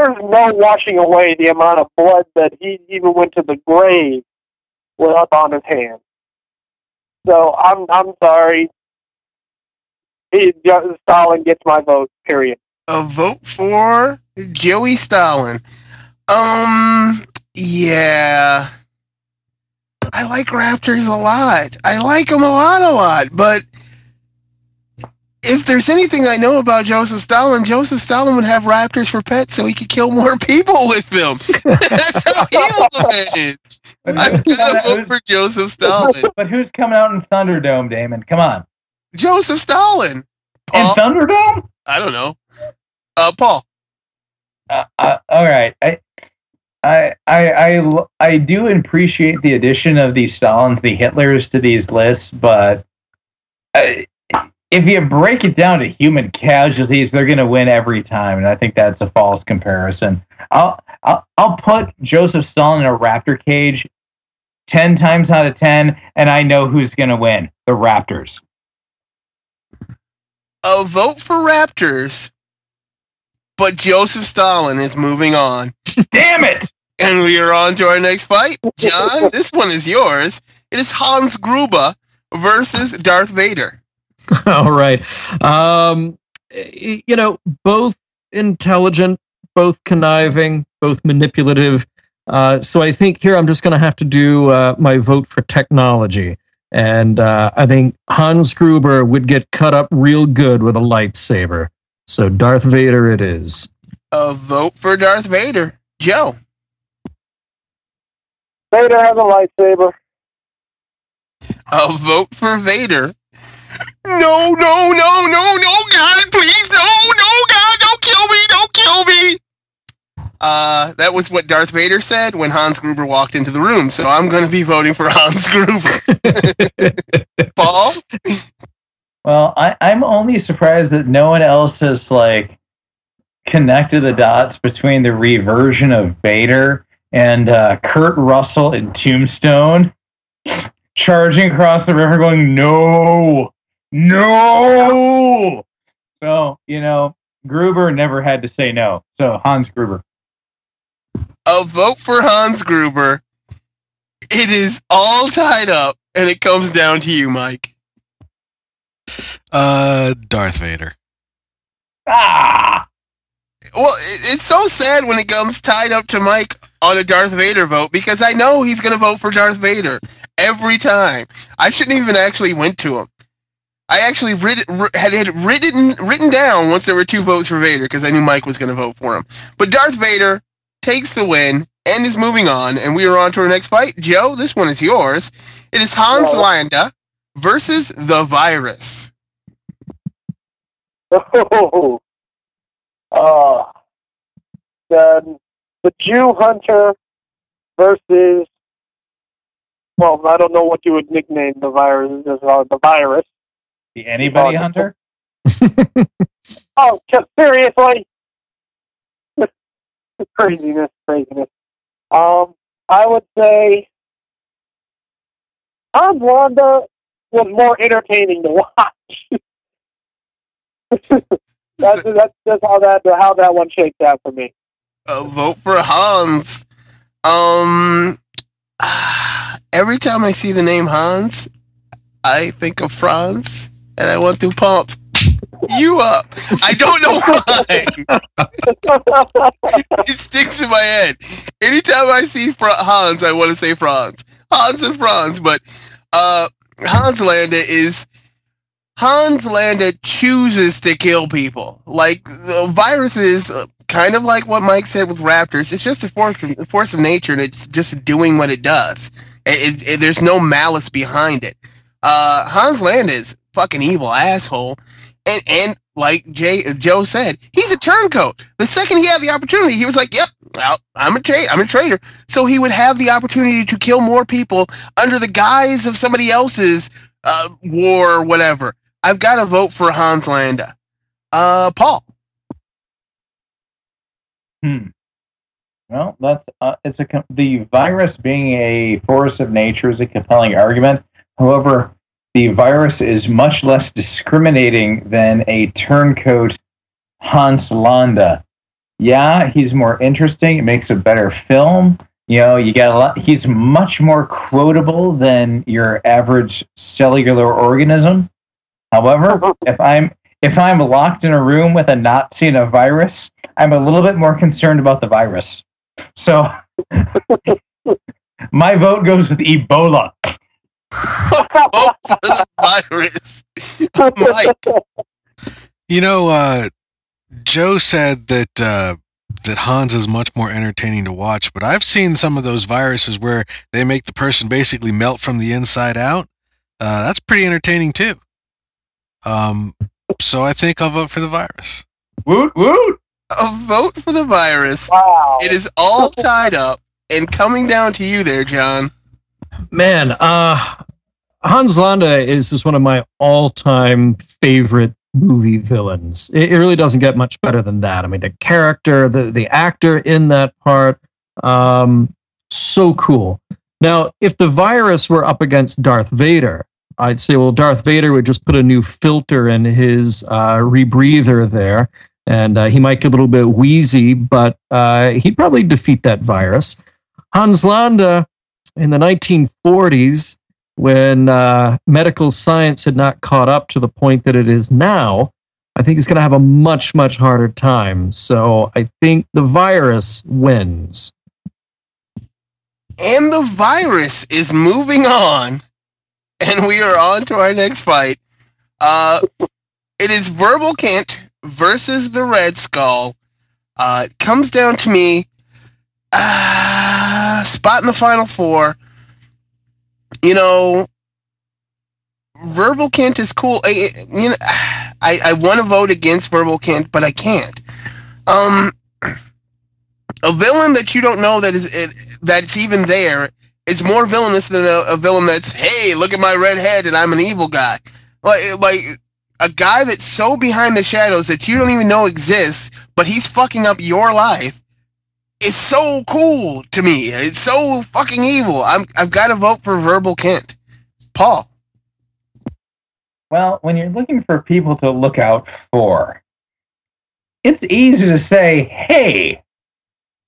washing away the amount of blood that he even went to the grave with up on his hands. So I'm sorry. Stalin gets my vote, period. A vote for Joey Stalin. Yeah. I like raptors a lot. I like them a lot. But if there's anything I know about Joseph Stalin would have raptors for pets so he could kill more people with them. That's how evil it is. I've got to vote for Joseph Stalin. But who's coming out in Thunderdome, Damon? Come on. Joseph Stalin. Paul? In Thunderdome? I don't know. Paul. All right. I do appreciate the addition of these Stalins, the Hitlers to these lists, but if you break it down to human casualties, they're going to win every time, and I think that's a false comparison. I'll put Joseph Stalin in a raptor cage 10 times out of 10, and I know who's going to win, the raptors. A vote for raptors, but Joseph Stalin is moving on. Damn it! And we are on to our next fight. John, this one is yours. It is Hans Gruber versus Darth Vader. All right. You know, both intelligent, both conniving, both manipulative. So I think here I'm just going to have to do my vote for technology. And I think Hans Gruber would get cut up real good with a lightsaber. So Darth Vader it is. A vote for Darth Vader. Joe. Vader has a lightsaber. A vote for Vader. No, God, please, no, God, don't kill me. That was what Darth Vader said when Hans Gruber walked into the room, so I'm going to be voting for Hans Gruber. Paul? Well, I'm only surprised that no one else has, like, connected the dots between the reversion of Vader and Kurt Russell in Tombstone charging across the river going, no! So, you know, Gruber never had to say no. So, Hans Gruber. A vote for Hans Gruber. It is all tied up, and it comes down to you, Mike. Darth Vader. Ah! Well, it's so sad when it comes tied up to Mike on a Darth Vader vote, because I know he's going to vote for Darth Vader every time. I shouldn't even actually went to him. I actually had written down once there were two votes for Vader, because I knew Mike was going to vote for him. But Darth Vader takes the win and is moving on, and we are on to our next fight. Joe, this one is yours. It is Hans Landa versus the virus. Oh, the Jew hunter versus, well, I don't know what you would nickname the virus. The virus. The anybody hunter? Oh, seriously? Craziness. I would say Hans Landa was more entertaining to watch. That's just how that one shakes out for me. Vote for Hans. Every time I see the name Hans, I think of Franz, and I want to pump you up. I don't know why. It sticks in my head. Anytime I see Hans, I want to say Franz. Hans and Franz, but Hans Landa chooses to kill people. Like, the viruses, kind of like what Mike said with raptors, it's just a force of nature, and it's just doing what it does. There's no malice behind it. Hans Landa is fucking evil asshole. And like Joe said, he's a turncoat. The second he had the opportunity, he was like, yep, well, I'm a traitor. So he would have the opportunity to kill more people under the guise of somebody else's war or whatever. I've got to vote for Hans Landa. Paul. Well, that's the virus being a force of nature is a compelling argument. However, the virus is much less discriminating than a turncoat Hans Landa. Yeah, he's more interesting. It makes a better film. You know, you got a lot. He's much more quotable than your average cellular organism. However, if I'm locked in a room with a Nazi and a virus, I'm a little bit more concerned about the virus. So my vote goes with Ebola. Vote for the virus. Mike. You know, Joe said that that Hans is much more entertaining to watch, but I've seen some of those viruses where they make the person basically melt from the inside out. That's pretty entertaining too. So I think I'll vote for the virus. Woot woot! A vote for the virus. Wow. It is all tied up and coming down to you there, John. Man, Hans Landa is just one of my all-time favorite movie villains. It really doesn't get much better than that. I mean, the character, the actor in that part, so cool. Now, if the virus were up against Darth Vader, I'd say, well, Darth Vader would just put a new filter in his rebreather there, and he might get a little bit wheezy, but he'd probably defeat that virus. Hans Landa, in the 1940s, when medical science had not caught up to the point that it is now, I think it's going to have a much, much harder time. So I think the virus wins. And the virus is moving on. And we are on to our next fight. It is Verbal Kint versus the Red Skull. It comes down to me. Spot in the Final Four. You know, Verbal Kint is cool. I want to vote against Verbal Kint, but I can't. A villain that you don't know that's even there is more villainous than a villain that's, hey, look at my red head and I'm an evil guy. Like a guy that's so behind the shadows that you don't even know exists, but he's fucking up your life. It's so cool to me. It's so fucking evil. I've got to vote for Verbal Kint. Paul. Well, when you're looking for people to look out for, it's easy to say, hey,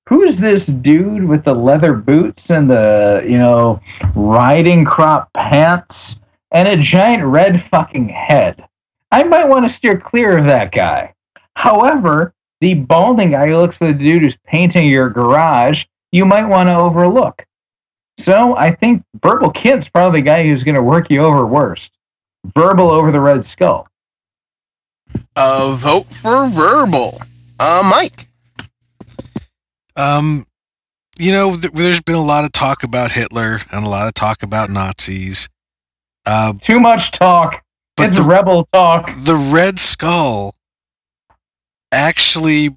who's this dude with the leather boots and the, riding crop pants and a giant red fucking head? I might want to steer clear of that guy. However, the balding guy who looks like the dude who's painting your garage, you might want to overlook. So I think Verbal Kint's probably the guy who's going to work you over worst. Verbal over the Red Skull. Vote for Verbal. Mike. There's been a lot of talk about Hitler and a lot of talk about Nazis. Too much talk. It's rebel talk. The Red Skull actually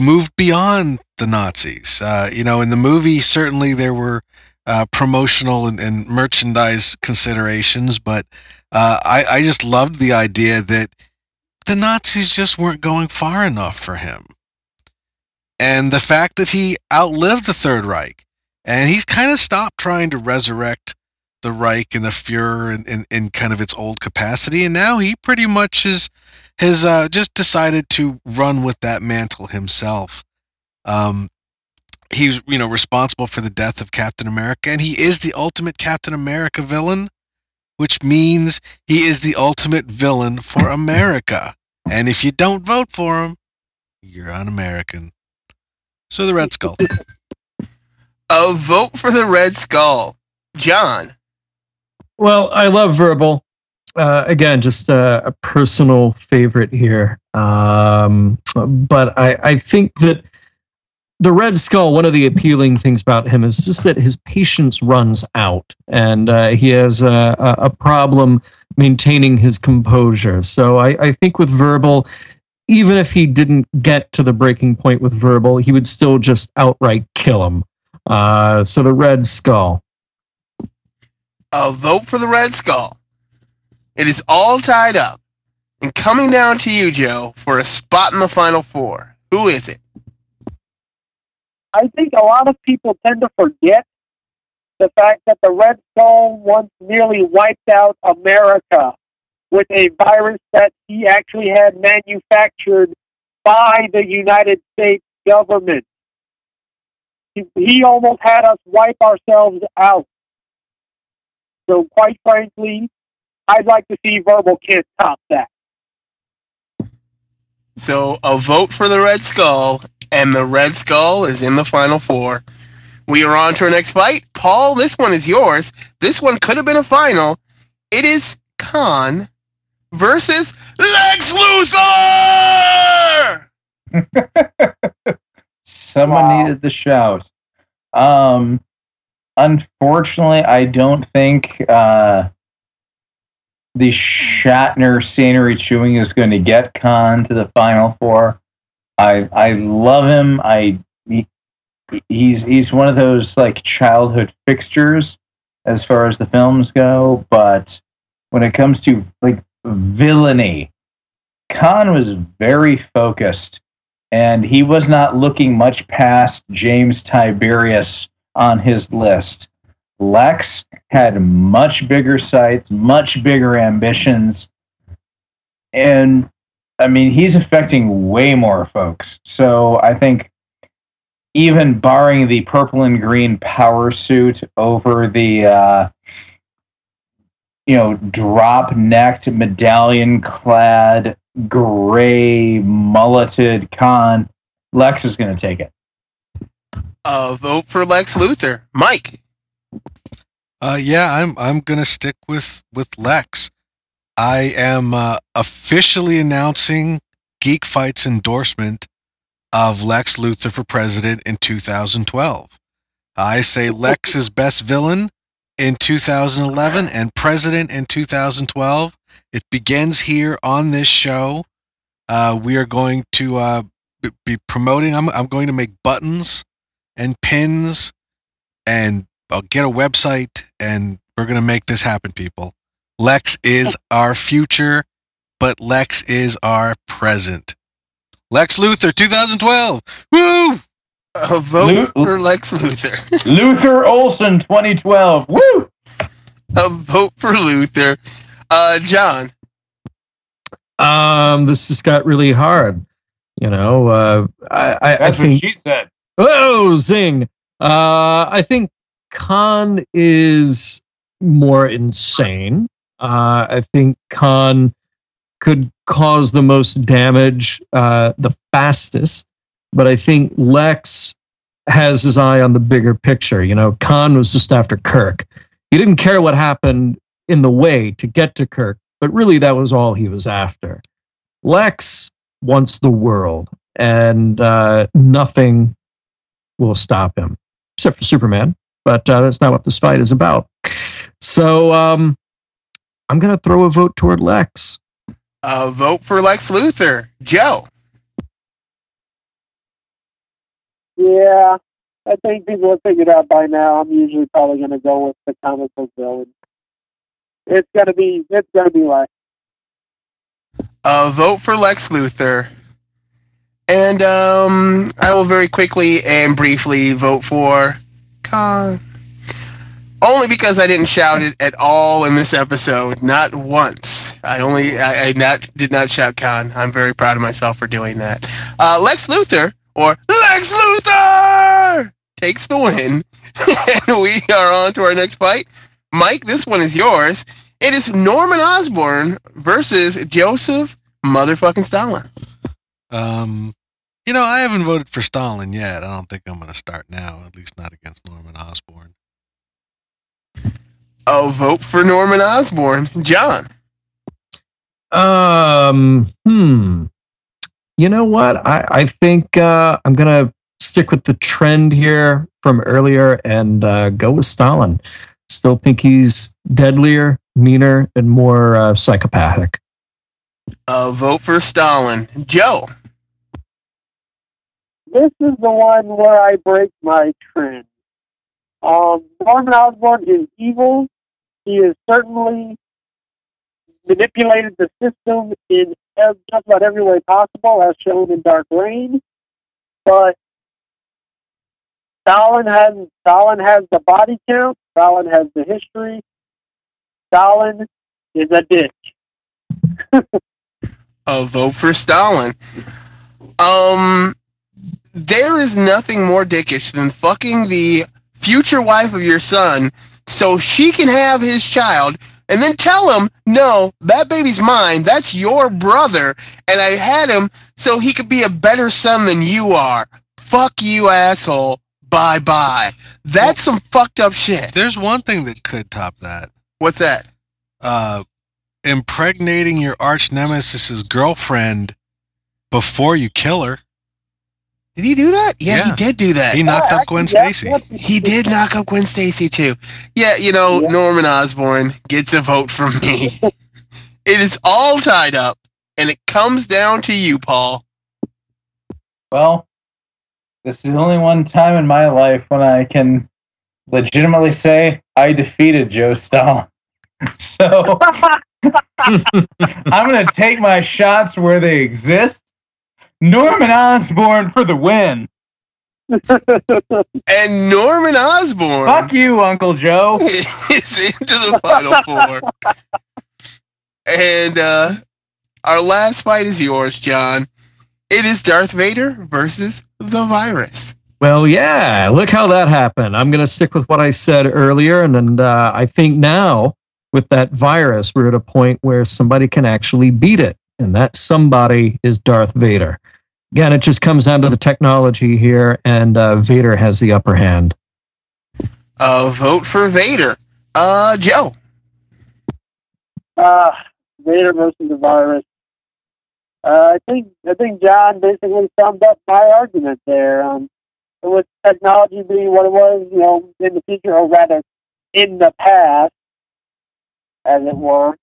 moved beyond the Nazis. In the movie, certainly there were promotional and merchandise considerations, but I just loved the idea that the Nazis just weren't going far enough for him. And the fact that he outlived the Third Reich, and he's kind of stopped trying to resurrect the Reich and the Fuhrer in kind of its old capacity, and now he pretty much has just decided to run with that mantle himself. He's responsible for the death of Captain America, and he is the ultimate Captain America villain, which means he is the ultimate villain for America. And if you don't vote for him, you're un-American. So the Red Skull. A vote for the Red Skull. John. Well, I love Verbal. Again, just a personal favorite here. But I think that the Red Skull, one of the appealing things about him is just that his patience runs out, and he has a problem maintaining his composure. So I think with Verbal, even if he didn't get to the breaking point with Verbal, he would still just outright kill him. So the Red Skull. A vote for the Red Skull. It is all tied up. And coming down to you, Joe, for a spot in the Final Four. Who is it? I think a lot of people tend to forget the fact that the Red Skull once nearly wiped out America with a virus that he actually had manufactured by the United States government. He almost had us wipe ourselves out. So, quite frankly, I'd like to see Verbal Kint top that. So, a vote for the Red Skull, and the Red Skull is in the Final Four. We are on to our next fight. Paul, this one is yours. This one could have been a final. It is Khan versus Lex Luthor! Someone needed the shout. Unfortunately, I don't think the Shatner scenery chewing is going to get Khan to the Final Four. I love him. He's one of those like childhood fixtures as far as the films go. But when it comes to like villainy, Khan was very focused, and he was not looking much past James Tiberius on his list. Lex had much bigger sights, much bigger ambitions, and I mean, he's affecting way more folks. So I think even barring the purple and green power suit over the drop-necked, medallion-clad, gray, mulleted Khan, Lex is going to take it. Vote for Lex Luthor. Mike? I'm going to stick with Lex. I am officially announcing Geek Fights' endorsement of Lex Luthor for president in 2012. I say Lex is best villain in 2011 and president in 2012. It begins here on this show. We are going to be promoting. I'm going to make buttons and pins, and I'll get a website, and we're going to make this happen, people. Lex is our future, but Lex is our present. Lex Luthor, 2012. Woo! A vote for Lex Luthor. Luthor Olsen, 2012. Woo! A vote for Luthor. John. This has got really hard. That's what she said. Oh, zing. I think Khan is more insane. I think Khan could cause the most damage the fastest, but I think Lex has his eye on the bigger picture. Khan was just after Kirk. He didn't care what happened in the way to get to Kirk, but really that was all he was after. Lex wants the world, and nothing will stop him, except for Superman, but that's not what this fight is about. So I'm going to throw a vote toward Lex. A vote for Lex Luthor. Joe. Yeah, I think people have figured out by now. I'm usually probably going to go with the comic book villain. It's going to be Lex. A vote for Lex Luthor. And I will very quickly and briefly vote for Khan. Only because I didn't shout it at all in this episode. Not once. I did not shout Khan. I'm very proud of myself for doing that. Lex Luthor, or Lex Luthor, takes the win. And we are on to our next fight. Mike, this one is yours. It is Norman Osborn versus Joseph motherfucking Stalin. You know, I haven't voted for Stalin yet. I don't think I'm going to start now, at least not against Norman Osborn. I'll vote for Norman Osborn. John. You know what? I think I'm going to stick with the trend here from earlier and go with Stalin. Still think he's deadlier, meaner, and more psychopathic. I'll vote for Stalin. Joe. This is the one where I break my trend. Norman Osborn is evil. He has certainly manipulated the system in just about every way possible, as shown in Dark Reign. But Stalin has the body count. Stalin has the history. Stalin is a bitch. I'll vote for Stalin. There is nothing more dickish than fucking the future wife of your son so she can have his child and then tell him, no, that baby's mine, that's your brother, and I had him so he could be a better son than you are. Fuck you, asshole. Bye-bye. That's some fucked up shit. There's one thing that could top that. What's that? Impregnating your arch nemesis's girlfriend before you kill her. Did he do that? Yeah, he did do that. He knocked up Gwen Stacy. He did knock up Gwen Stacy, too. Yeah, you know, yeah. Norman Osborn gets a vote from me. It is all tied up, and it comes down to you, Paul. Well, this is the only one time in my life when I can legitimately say I defeated Joe Stalin. So I'm going to take my shots where they exist. Norman Osborn for the win. And Norman Osborn. Fuck you, Uncle Joe. It's into the final four. And our last fight is yours, John. It is Darth Vader versus the virus. Well, yeah, look how that happened. I'm going to stick with what I said earlier. And I think now with that virus, we're at a point where somebody can actually beat it. And that somebody is Darth Vader. Again, it just comes down to the technology here, and Vader has the upper hand. Vote for Vader. Joe. Vader versus the virus. I think John basically summed up my argument there. With technology being what it was, you know, in the future, or rather, in the past, as it were.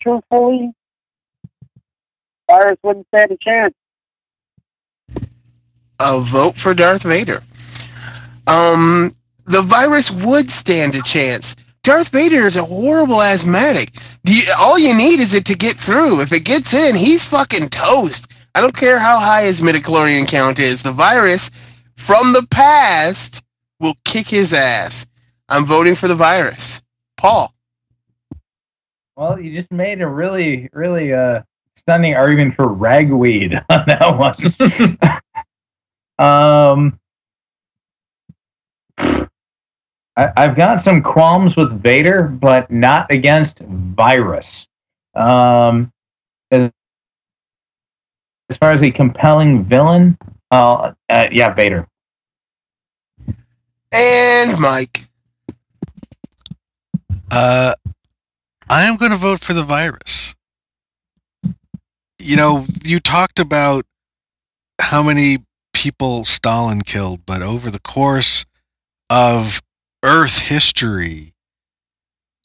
Truthfully, virus wouldn't stand a chance. A vote for Darth Vader. The virus would stand a chance. Darth Vader is a horrible asthmatic. All you need is it to get through. If it gets in, he's fucking toast. I don't care how high his midichlorian count is. The virus from the past will kick his ass. I'm voting for the virus. Paul. Well, you just made a really, really stunning argument for ragweed on that one. I've got some qualms with Vader, but not against virus. As far as a compelling villain, yeah, Vader. And Mike. I am going to vote for the virus. You know, you talked about how many people Stalin killed, but over the course of Earth history,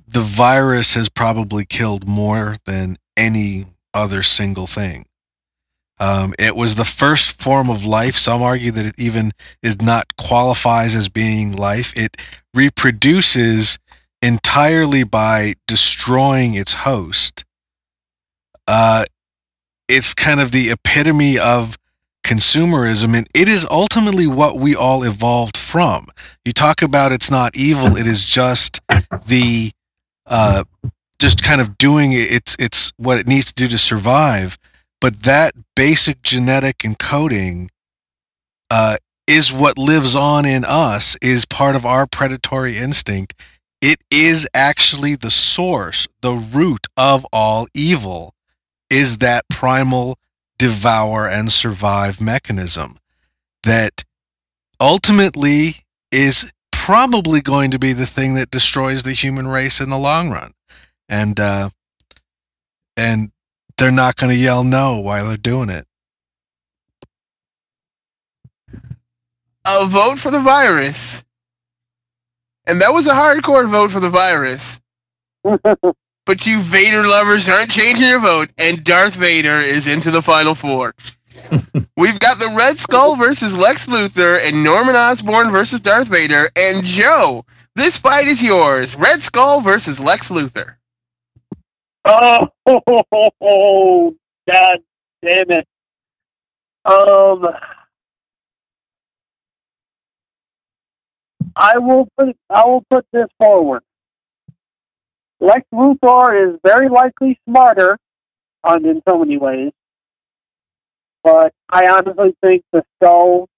the virus has probably killed more than any other single thing. It was the first form of life. Some argue that it even is not qualifies as being life. It reproduces entirely by destroying its host. It's kind of the epitome of consumerism, and it is ultimately what we all evolved from. You talk about it's not evil; it is just the just kind of doing it's what it needs to do to survive. But that basic genetic encoding is what lives on in us, is part of our predatory instinct. It is actually the source, the root of all evil, is that primal devour and survive mechanism that ultimately is probably going to be the thing that destroys the human race in the long run. And they're not going to yell no while they're doing it. A vote for the virus. And that was a hardcore vote for the virus. But you Vader lovers aren't changing your vote, and Darth Vader is into the Final Four. We've got the Red Skull versus Lex Luthor and Norman Osborn versus Darth Vader. And Joe, this fight is yours. Red Skull versus Lex Luthor. Oh, God damn it. I will put this forward. Lex Luthor is very likely smarter in so many ways, but I honestly think the Skull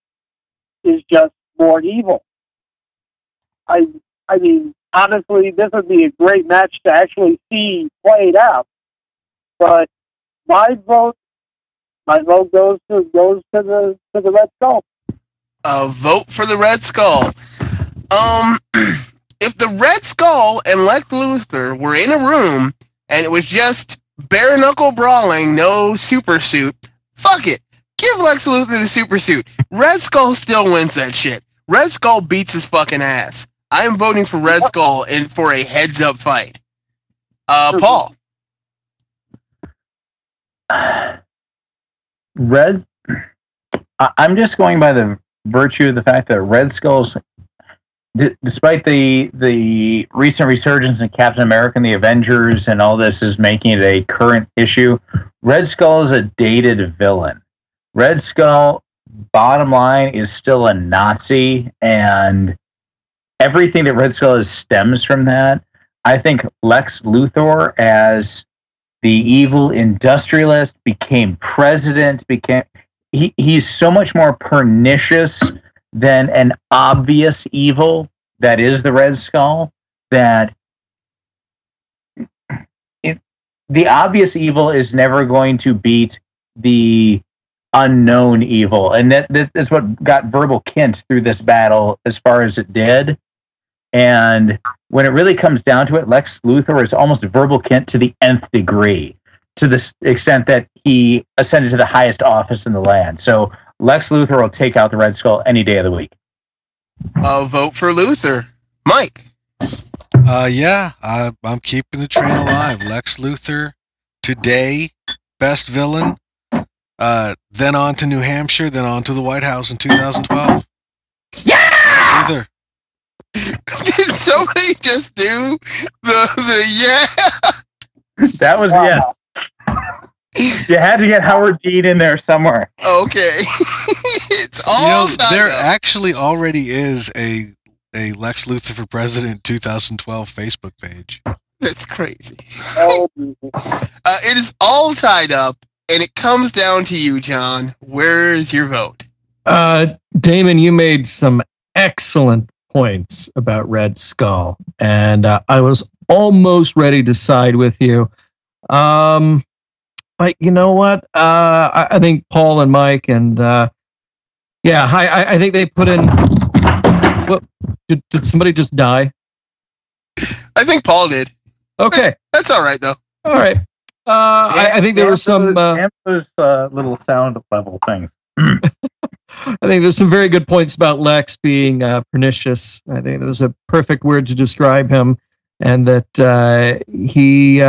is just more evil. I mean, honestly, this would be a great match to actually see played out. But my vote goes to the Red Skull. A vote for the Red Skull. If the Red Skull and Lex Luthor were in a room and it was just bare knuckle brawling, no super suit, fuck it. Give Lex Luthor the super suit. Red Skull still wins that shit. Red Skull beats his fucking ass. I am voting for Red Skull and for a heads up fight. Paul. I'm just going by the virtue of the fact that Red Skull's, despite the recent resurgence in Captain America and the Avengers and all this is making it a current issue, Red Skull is a dated villain. Red Skull, bottom line, is still a Nazi, and everything that Red Skull is stems from that. I think Lex Luthor, as the evil industrialist, became president, he's so much more pernicious than an obvious evil that is the Red Skull, that the obvious evil is never going to beat the unknown evil. And that's what got Verbal Kint through this battle as far as it did. And when it really comes down to it, Lex Luthor is almost Verbal Kint to the nth degree, to the extent that he ascended to the highest office in the land. So Lex Luthor will take out the Red Skull any day of the week. A vote for Luthor. Mike. I'm keeping the train alive. Lex Luthor, today, best villain. Then on to New Hampshire, then on to the White House in 2012. Yeah! Lex Luthor. Did somebody just do the yeah? That was wow. Yes. You had to get Howard Dean in there somewhere. Okay. It's all there up. Actually already is a Lex Luthor for President 2012 Facebook page. That's crazy. It is all tied up, and it comes down to you, John. Where is your vote? Damon, you made some excellent points about Red Skull, and I was almost ready to side with you. But you know what? I think Paul and Mike and I think they put in. What, did somebody just die? I think Paul did. Okay, that's all right though. All right. I think there were some little sound level things. I think there's some very good points about Lex being pernicious. I think that was a perfect word to describe him, and that he.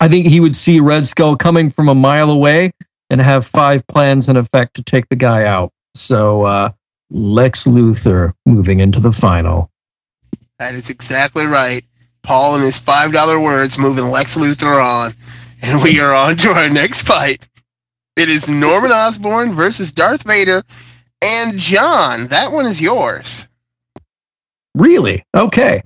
I think he would see Red Skull coming from a mile away and have five plans in effect to take the guy out. So Lex Luthor moving into the final. That is exactly right. Paul and his $5 words moving Lex Luthor on. And we are on to our next fight. It is Norman Osborn versus Darth Vader. And John, that one is yours. Really? Okay.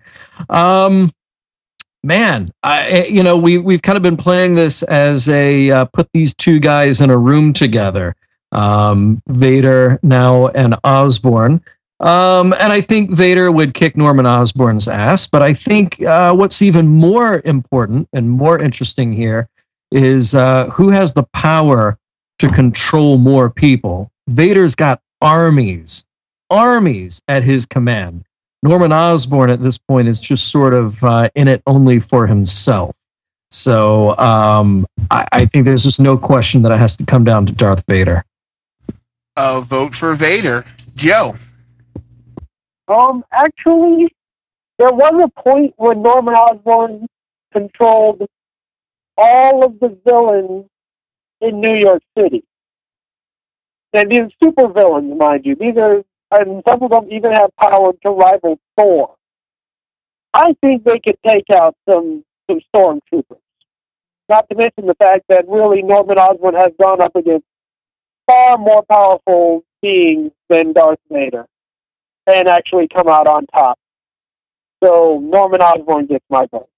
Man, we've kind of been playing this as a put these two guys in a room together, Vader now and Osborn. And I think Vader would kick Norman Osborn's ass. But I think what's even more important and more interesting here is who has the power to control more people. Vader's got armies at his command. Norman Osborn at this point is just sort of in it only for himself. So I think there's just no question that it has to come down to Darth Vader. Vote for Vader. Joe? Actually, there was a point when Norman Osborn controlled all of the villains in New York City. And these are super villains, mind you. These are, and some of them even have power to rival Thor. I think they could take out some stormtroopers. Not to mention the fact that really Norman Osborn has gone up against far more powerful beings than Darth Vader and actually come out on top. So Norman Osborn gets my vote.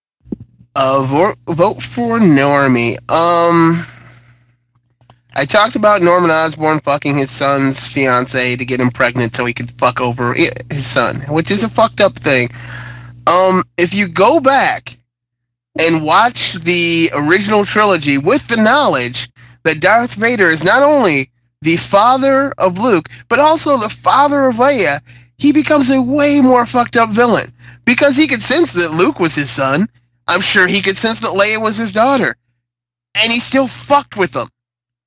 Vote for Normie. I talked about Norman Osborn fucking his son's fiancée to get him pregnant so he could fuck over his son, which is a fucked up thing. If you go back and watch the original trilogy with the knowledge that Darth Vader is not only the father of Luke, but also the father of Leia, he becomes a way more fucked up villain because he could sense that Luke was his son. I'm sure he could sense that Leia was his daughter. And he still fucked with them.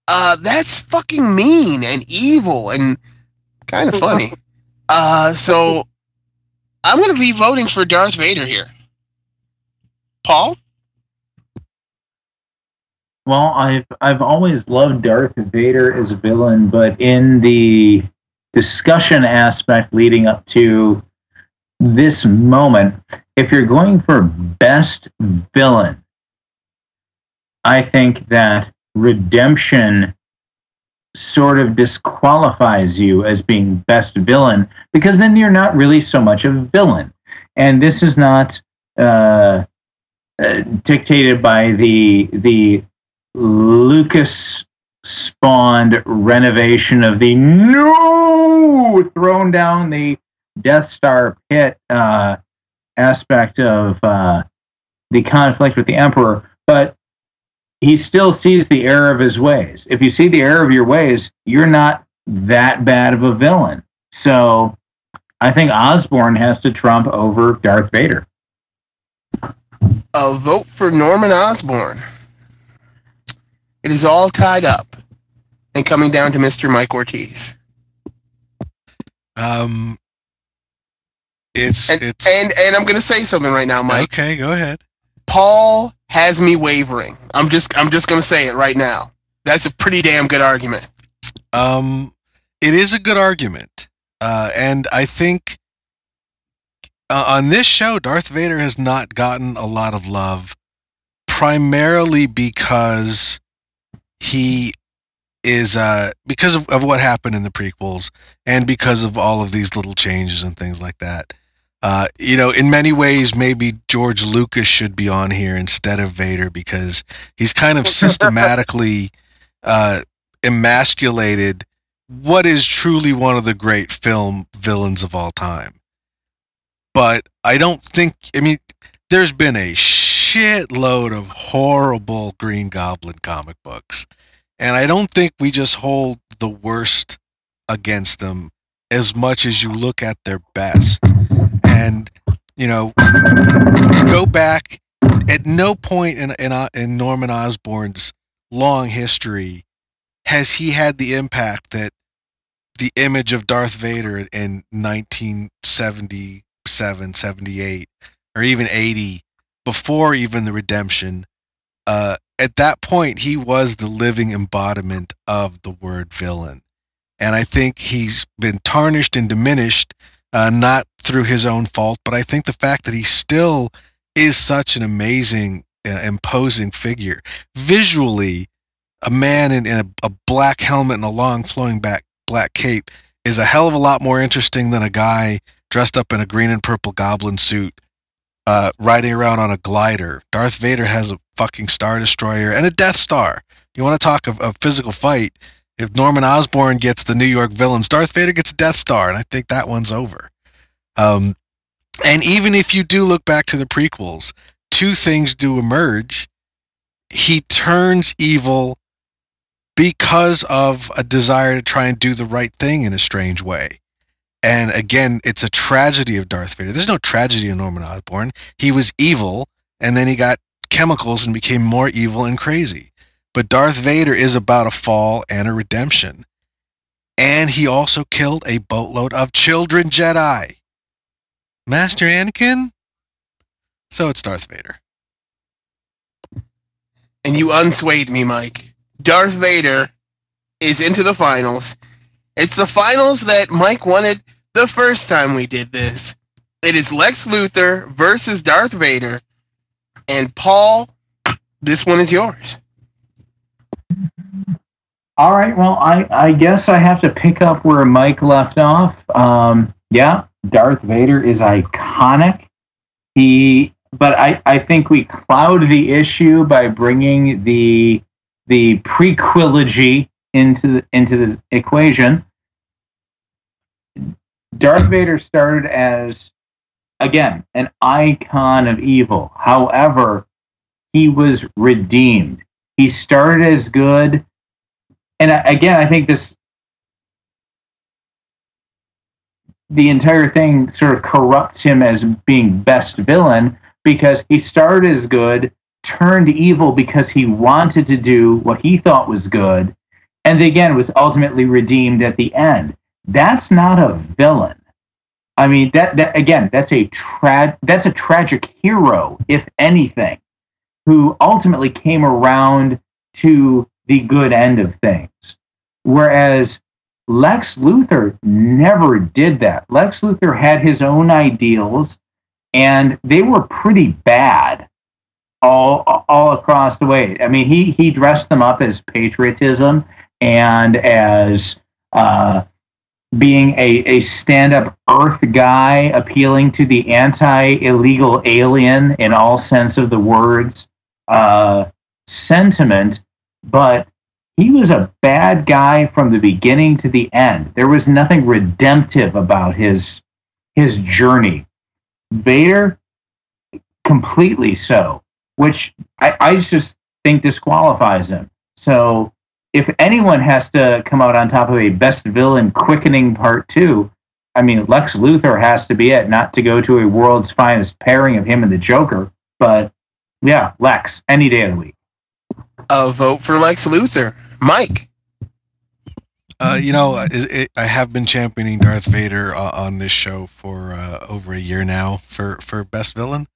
That's fucking mean and evil and kind of funny. So I'm going to be voting for Darth Vader here. Paul? Well, I've always loved Darth Vader as a villain, but in the discussion aspect leading up to this moment, if you're going for best villain, I think that redemption sort of disqualifies you as being best villain, because then you're not really so much a villain. And this is not dictated by the Lucas-spawned renovation of the thrown down the Death Star pit aspect of the conflict with the Emperor, but he still sees the error of his ways. If you see the error of your ways, you're not that bad of a villain. So I think Osborn has to trump over Darth Vader. A vote for Norman Osborn. It is all tied up and coming down to Mr. Mike Ortiz. And I'm going to say something right now, Mike. Okay, go ahead. Paul has me wavering. I'm just going to say it right now. That's a pretty damn good argument. It is a good argument. And I think on this show, Darth Vader has not gotten a lot of love, primarily because he is because of what happened in the prequels and because of all of these little changes and things like that. In many ways, maybe George Lucas should be on here instead of Vader, because he's kind of systematically emasculated what is truly one of the great film villains of all time. But I don't think, there's been a shitload of horrible Green Goblin comic books. And I don't think we just hold the worst against them as much as you look at their best. And, go back. At no point in Norman Osborn's long history has he had the impact that the image of Darth Vader in 1977, 78, or even 80, before even the redemption, at that point, he was the living embodiment of the word villain. And I think he's been tarnished and diminished, not through his own fault, but I think the fact that he still is such an amazing, imposing figure. Visually, a man in a black helmet and a long flowing back black cape is a hell of a lot more interesting than a guy dressed up in a green and purple goblin suit, riding around on a glider. Darth Vader has a fucking Star Destroyer and a Death Star. You want to talk of a physical fight? If Norman Osborn gets the New York villains, Darth Vader gets a Death Star, and I think that one's over. And even if you do look back to the prequels, two things do emerge. He turns evil because of a desire to try and do the right thing in a strange way. And again, it's a tragedy of Darth Vader. There's no tragedy in Norman Osborn. He was evil, and then he got chemicals and became more evil and crazy. But Darth Vader is about a fall and a redemption. And he also killed a boatload of children Jedi. Master Anakin? So it's Darth Vader. And you unswayed me, Mike. Darth Vader is into the finals. It's the finals that Mike wanted the first time we did this. It is Lex Luthor versus Darth Vader. And Paul, this one is yours. All right, well, I guess I have to pick up where Mike left off. Yeah, Darth Vader is iconic. But I think we cloud the issue by bringing the prequilogy into the equation. Darth Vader started as, again, an icon of evil. However, he was redeemed. He started as good. And again, I think the entire thing sort of corrupts him as being best villain, because he started as good, turned evil because he wanted to do what he thought was good, and again was ultimately redeemed at the end. That's not a villain. I mean, that again, that's a tragic hero, if anything, who ultimately came around to the good end of things. Whereas Lex Luthor never did that. Lex Luthor had his own ideals, and they were pretty bad all across the way. I mean, he dressed them up as patriotism and as being a stand-up Earth guy, appealing to the anti-illegal alien in all sense of the words sentiment. But he was a bad guy from the beginning to the end. There was nothing redemptive about his journey. Vader, completely so, which I just think disqualifies him. So if anyone has to come out on top of a best villain quickening part 2, I mean, Lex Luthor has to be it, not to go to a world's finest pairing of him and the Joker. But yeah, Lex, any day of the week. A vote for Lex Luthor. Mike? I have been championing Darth Vader on this show for over a year now for Best Villain.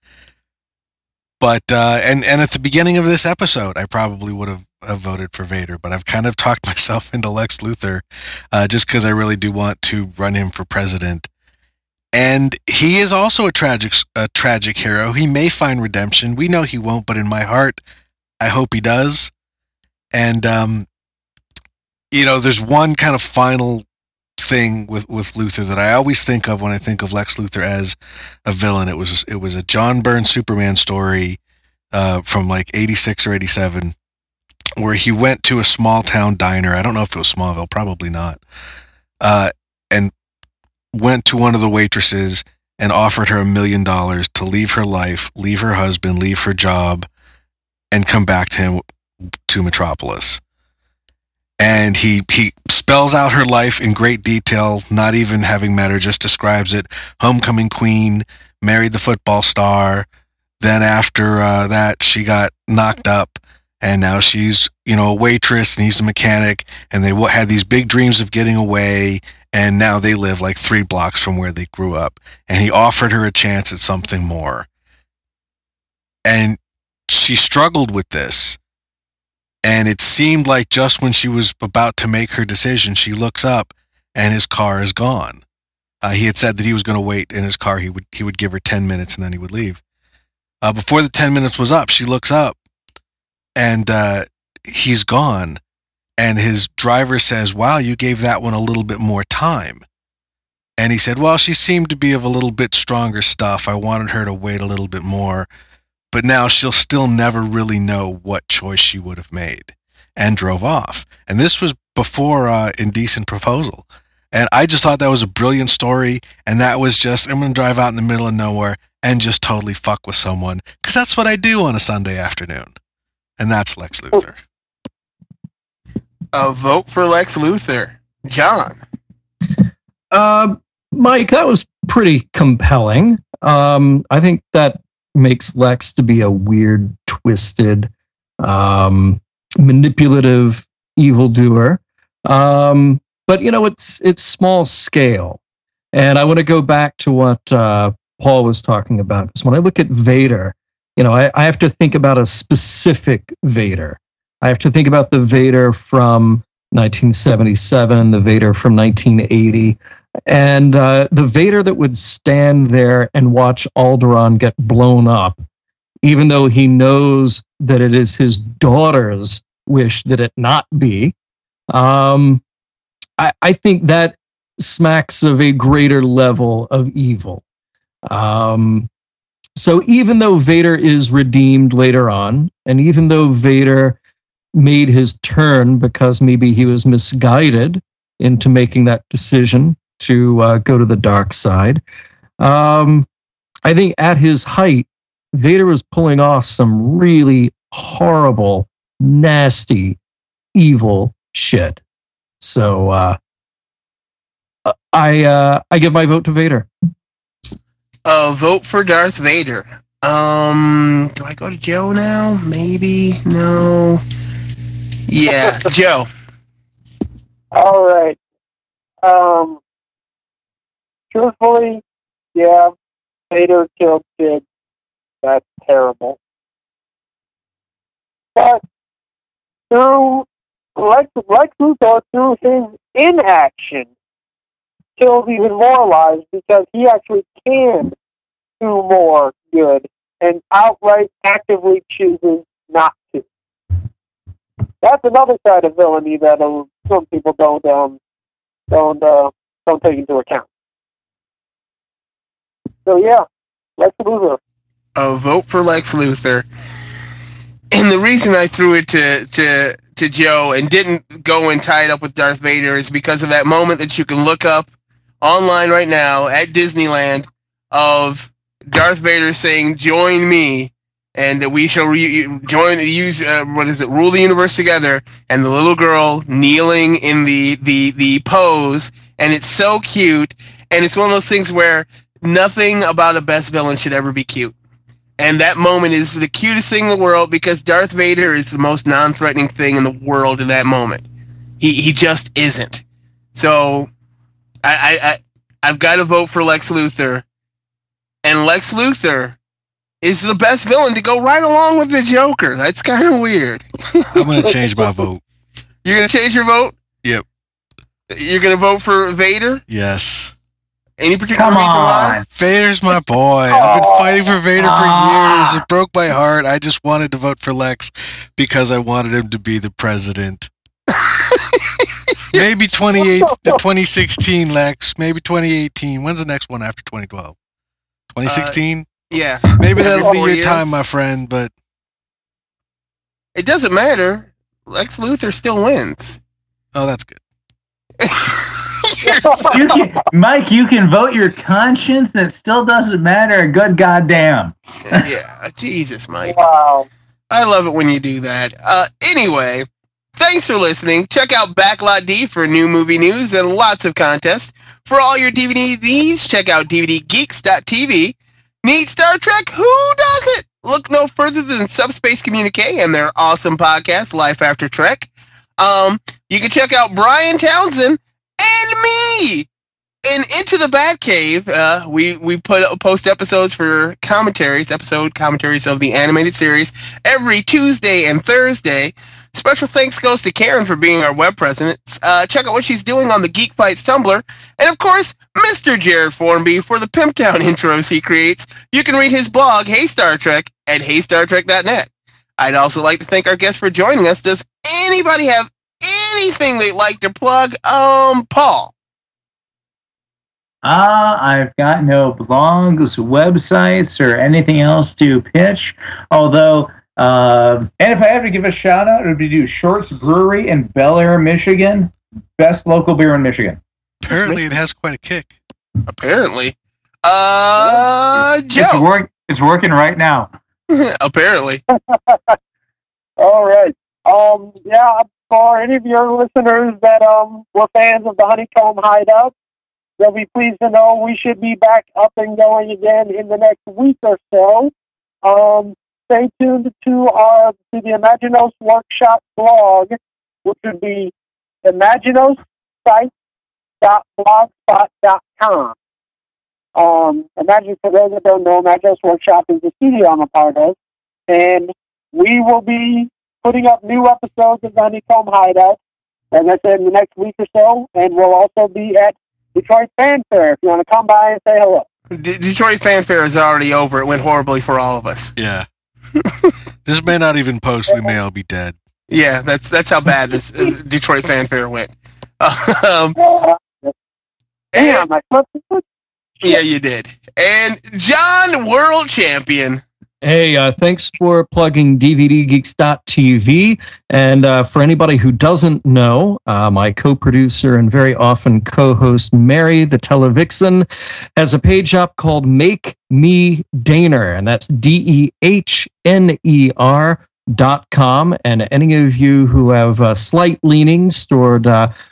But and at the beginning of this episode, I probably would have voted for Vader, but I've kind of talked myself into Lex Luthor just because I really do want to run him for president. And he is also a tragic hero. He may find redemption. We know he won't, but in my heart, I hope he does. And, there's one kind of final thing with Luthor that I always think of when I think of Lex Luthor as a villain. It was a John Byrne Superman story from like 86 or 87 where he went to a small town diner. I don't know if it was Smallville, probably not. And went to one of the waitresses and offered her $1 million to leave her life, leave her husband, leave her job, and come back to him to Metropolis. And he spells out her life in great detail, not even having met her, just describes it. Homecoming queen, married the football star. Then after that, she got knocked up, and now she's a waitress, and he's a mechanic, and they had these big dreams of getting away, and now they live like 3 blocks from where they grew up. And he offered her a chance at something more. And she struggled with this, and it seemed like just when she was about to make her decision, she looks up and his car is gone. He had said that he was going to wait in his car. He would give her 10 minutes and then he would leave. Before the 10 minutes was up, she looks up and he's gone. And his driver says, "Wow, you gave that one a little bit more time." And he said, well, she seemed to be of a little bit stronger stuff. I wanted her to wait a little bit more. But now she'll still never really know what choice she would have made. And drove off. And this was before Indecent Proposal. And I just thought that was a brilliant story. And that was just, I'm going to drive out in the middle of nowhere and just totally fuck with someone. Because that's what I do on a Sunday afternoon. And that's Lex Luthor. A vote for Lex Luthor. John. Mike, that was pretty compelling. I think that makes Lex to be a weird, twisted, manipulative evildoer. But, you know, it's small scale. And I want to go back to what Paul was talking about. Because when I look at Vader, you know, I have to think about a specific Vader. I have to think about the Vader from 1977, the Vader from 1980, and the Vader that would stand there and watch Alderaan get blown up, even though he knows that it is his daughter's wish that it not be. I think that smacks of a greater level of evil. So even though Vader is redeemed later on, and even though Vader made his turn because maybe he was misguided into making that decision to go to the dark side, I think at his height, Vader was pulling off some really horrible, nasty, evil shit. So I give my vote to Vader. Vote for Darth Vader. Do I go to Joe now? Maybe. No. Yeah, Joe. All right. Truthfully, yeah, Vader killed kids. That's terrible. But through Lex Luthor, through his inaction, kills even more lives because he actually can do more good and outright actively chooses not to. That's another side of villainy that some people don't take into account. So yeah, Lex Luthor. A vote for Lex Luthor. And the reason I threw it to Joe and didn't go and tie it up with Darth Vader is because of that moment that you can look up online right now at Disneyland of Darth Vader saying, "Join me," and that we shall rule the universe together. And the little girl kneeling in the pose, and it's so cute. And it's one of those things where nothing about a best villain should ever be cute. And that moment is the cutest thing in the world because Darth Vader is the most non-threatening thing in the world in that moment. He just isn't. So I've got to vote for Lex Luthor. And Lex Luthor is the best villain to go right along with the Joker. That's kind of weird. I'm going to change my vote. You're going to change your vote? Yep. You're going to vote for Vader? Yes. Any particular reason why? Vader's my boy. I've been fighting for Vader for years. It broke my heart. I just wanted to vote for Lex because I wanted him to be the president. Maybe 2016, Lex. Maybe 2018. When's the next one after 2012? 2016? Yeah. Maybe that'll be your time, my friend, but... It doesn't matter. Lex Luthor still wins. Oh, that's good. Mike, you can vote your conscience and it still doesn't matter a good goddamn. Yeah, Jesus, Mike. Wow. I love it when you do that. Anyway, thanks for listening. Check out Backlot D for new movie news and lots of contests. For all your DVD needs, check out DVDgeeks.tv. Need Star Trek? Who does it? Look no further than Subspace Communique and their awesome podcast, Life After Trek. You can check out Brian Townsend and me in Into the Batcave. We post episodes for commentaries, episode commentaries of the animated series every Tuesday and Thursday. Special thanks goes to Karen for being our web president. Check out what she's doing on the Geek Fights Tumblr. And, of course, Mr. Jared Formby for the Pimp Town intros he creates. You can read his blog, Hey Star Trek, at heystartrek.net. I'd also like to thank our guests for joining us. Does anybody have anything they'd like to plug? Paul. I've got no blogs, websites, or anything else to pitch. Although, and if I have to give a shout out, it would be to Short's Brewery in Bel Air, Michigan. Best local beer in Michigan. Apparently, it has quite a kick. Apparently, Joe, it's working right now. Apparently. All right. Yeah. For any of your listeners that were fans of the Honeycomb Hideout, they'll be pleased to know we should be back up and going again in the next week or so. Stay tuned to the Imaginos Workshop blog, which would be imaginosite.blogspot.com. Imagine, for those that don't know, Imaginos Workshop is the studio I'm a part of, and we will be putting up new episodes of the Honeycomb Hideout, and that's in the next week or so, and we'll also be at Detroit Fan Fair if you want to come by and say hello. Detroit Fan Fair is already over. It went horribly for all of us. Yeah. This may not even post. We may all be dead. Yeah, that's how bad this Detroit Fan Fair went. Yeah, you did. And John, world champion. Hey, thanks for plugging DVDgeeks.tv. And for anybody who doesn't know, my co-producer and very often co-host Mary, the Televixen, has a page up called Make Me Daner, and that's DEHNER.com. And any of you who have slight leanings toward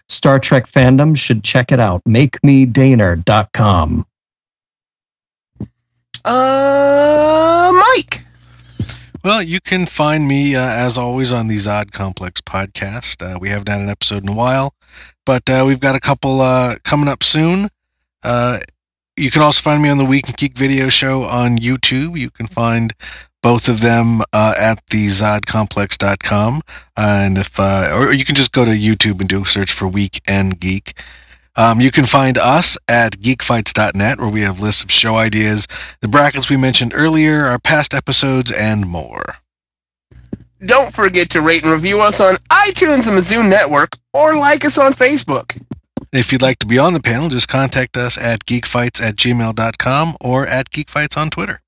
Star Trek fandom should check it out. MakeMeDaner.com. Mike. Well, you can find me as always on the Zod Complex podcast. We haven't had an episode in a while, but we've got a couple coming up soon. You can also find me on the Week in Geek video show on YouTube. You can find both of them at the ZodComplex.com, and if or you can just go to YouTube and do a search for Week and Geek. You can find us at geekfights.net, where we have lists of show ideas, the brackets we mentioned earlier, our past episodes, and more. Don't forget to rate and review us on iTunes and the Zoom Network, or like us on Facebook. If you'd like to be on the panel, just contact us at geekfights@gmail.com or at geekfights on Twitter.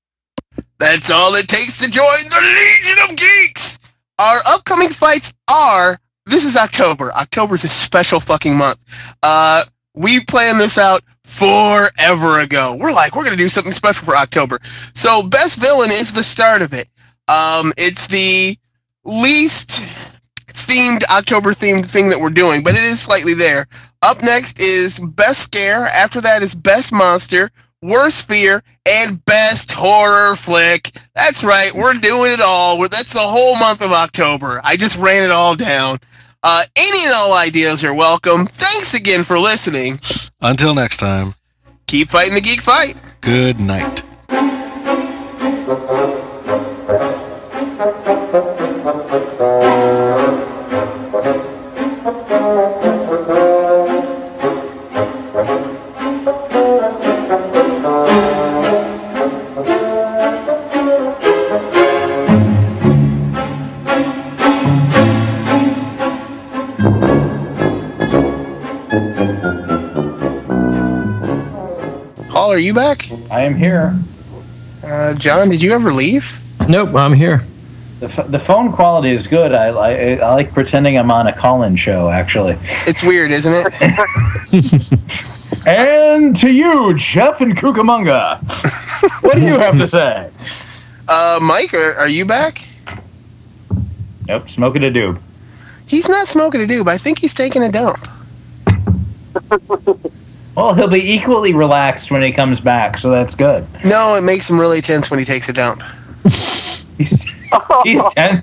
That's all it takes to join the Legion of Geeks! Our upcoming fights are... This is October. October's a special fucking month. We planned this out forever ago. We're like, we're going to do something special for October. So Best Villain is the start of it. It's the least themed, October-themed thing that we're doing, but it is slightly there. Up next is Best Scare. After that is Best Monster, Worst Fear, and Best Horror Flick. That's right. We're doing it all. That's the whole month of October. I just ran it all down. Any and all ideas are welcome. Thanks again for listening. Until next time. Keep fighting the geek fight. Good night. Are you back? I am here. John, did you ever leave? Nope, I'm here. The phone quality is good. I like pretending I'm on a call-in show, actually. It's weird, isn't it? And to you, Jeff and Cucamonga, what do you have to say? Mike, are you back? Nope, smoking a doob. He's not smoking a doob. I think he's taking a dump. Well, he'll be equally relaxed when he comes back, so that's good. No, it makes him really tense when he takes a dump. he's tense.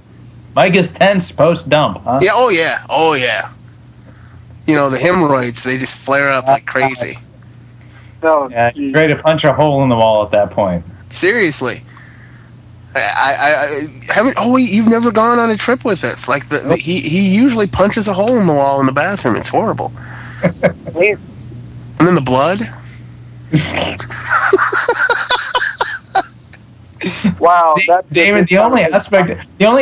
Mike is tense post-dump, huh? Yeah, oh yeah, oh yeah. You know, the hemorrhoids, they just flare up like crazy. Yeah, he's ready to punch a hole in the wall at that point. Seriously. I haven't... Oh, wait, you've never gone on a trip with us. Like, he usually punches a hole in the wall in the bathroom. It's horrible. Weird. And then the blood? Wow. David, the only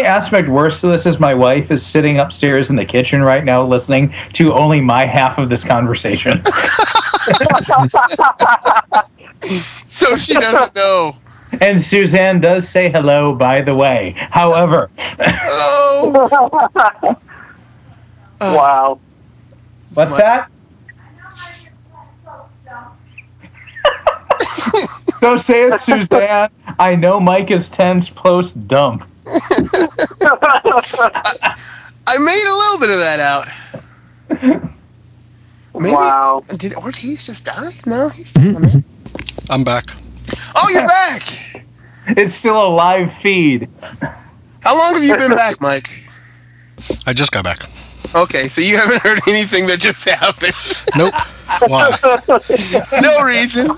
aspect worse to this is my wife is sitting upstairs in the kitchen right now listening to only my half of this conversation. So she doesn't know. And Suzanne does say hello, by the way. However. Oh. Wow. What's that? So say it, Suzanne. I know Mike is tense, post dump. I made a little bit of that out. Maybe, wow. Did Ortiz just die? No, he's still on it. I'm back. Oh, you're back! It's still a live feed. How long have you been back, Mike? I just got back. Okay, so you haven't heard anything that just happened? Nope. Why? No reason.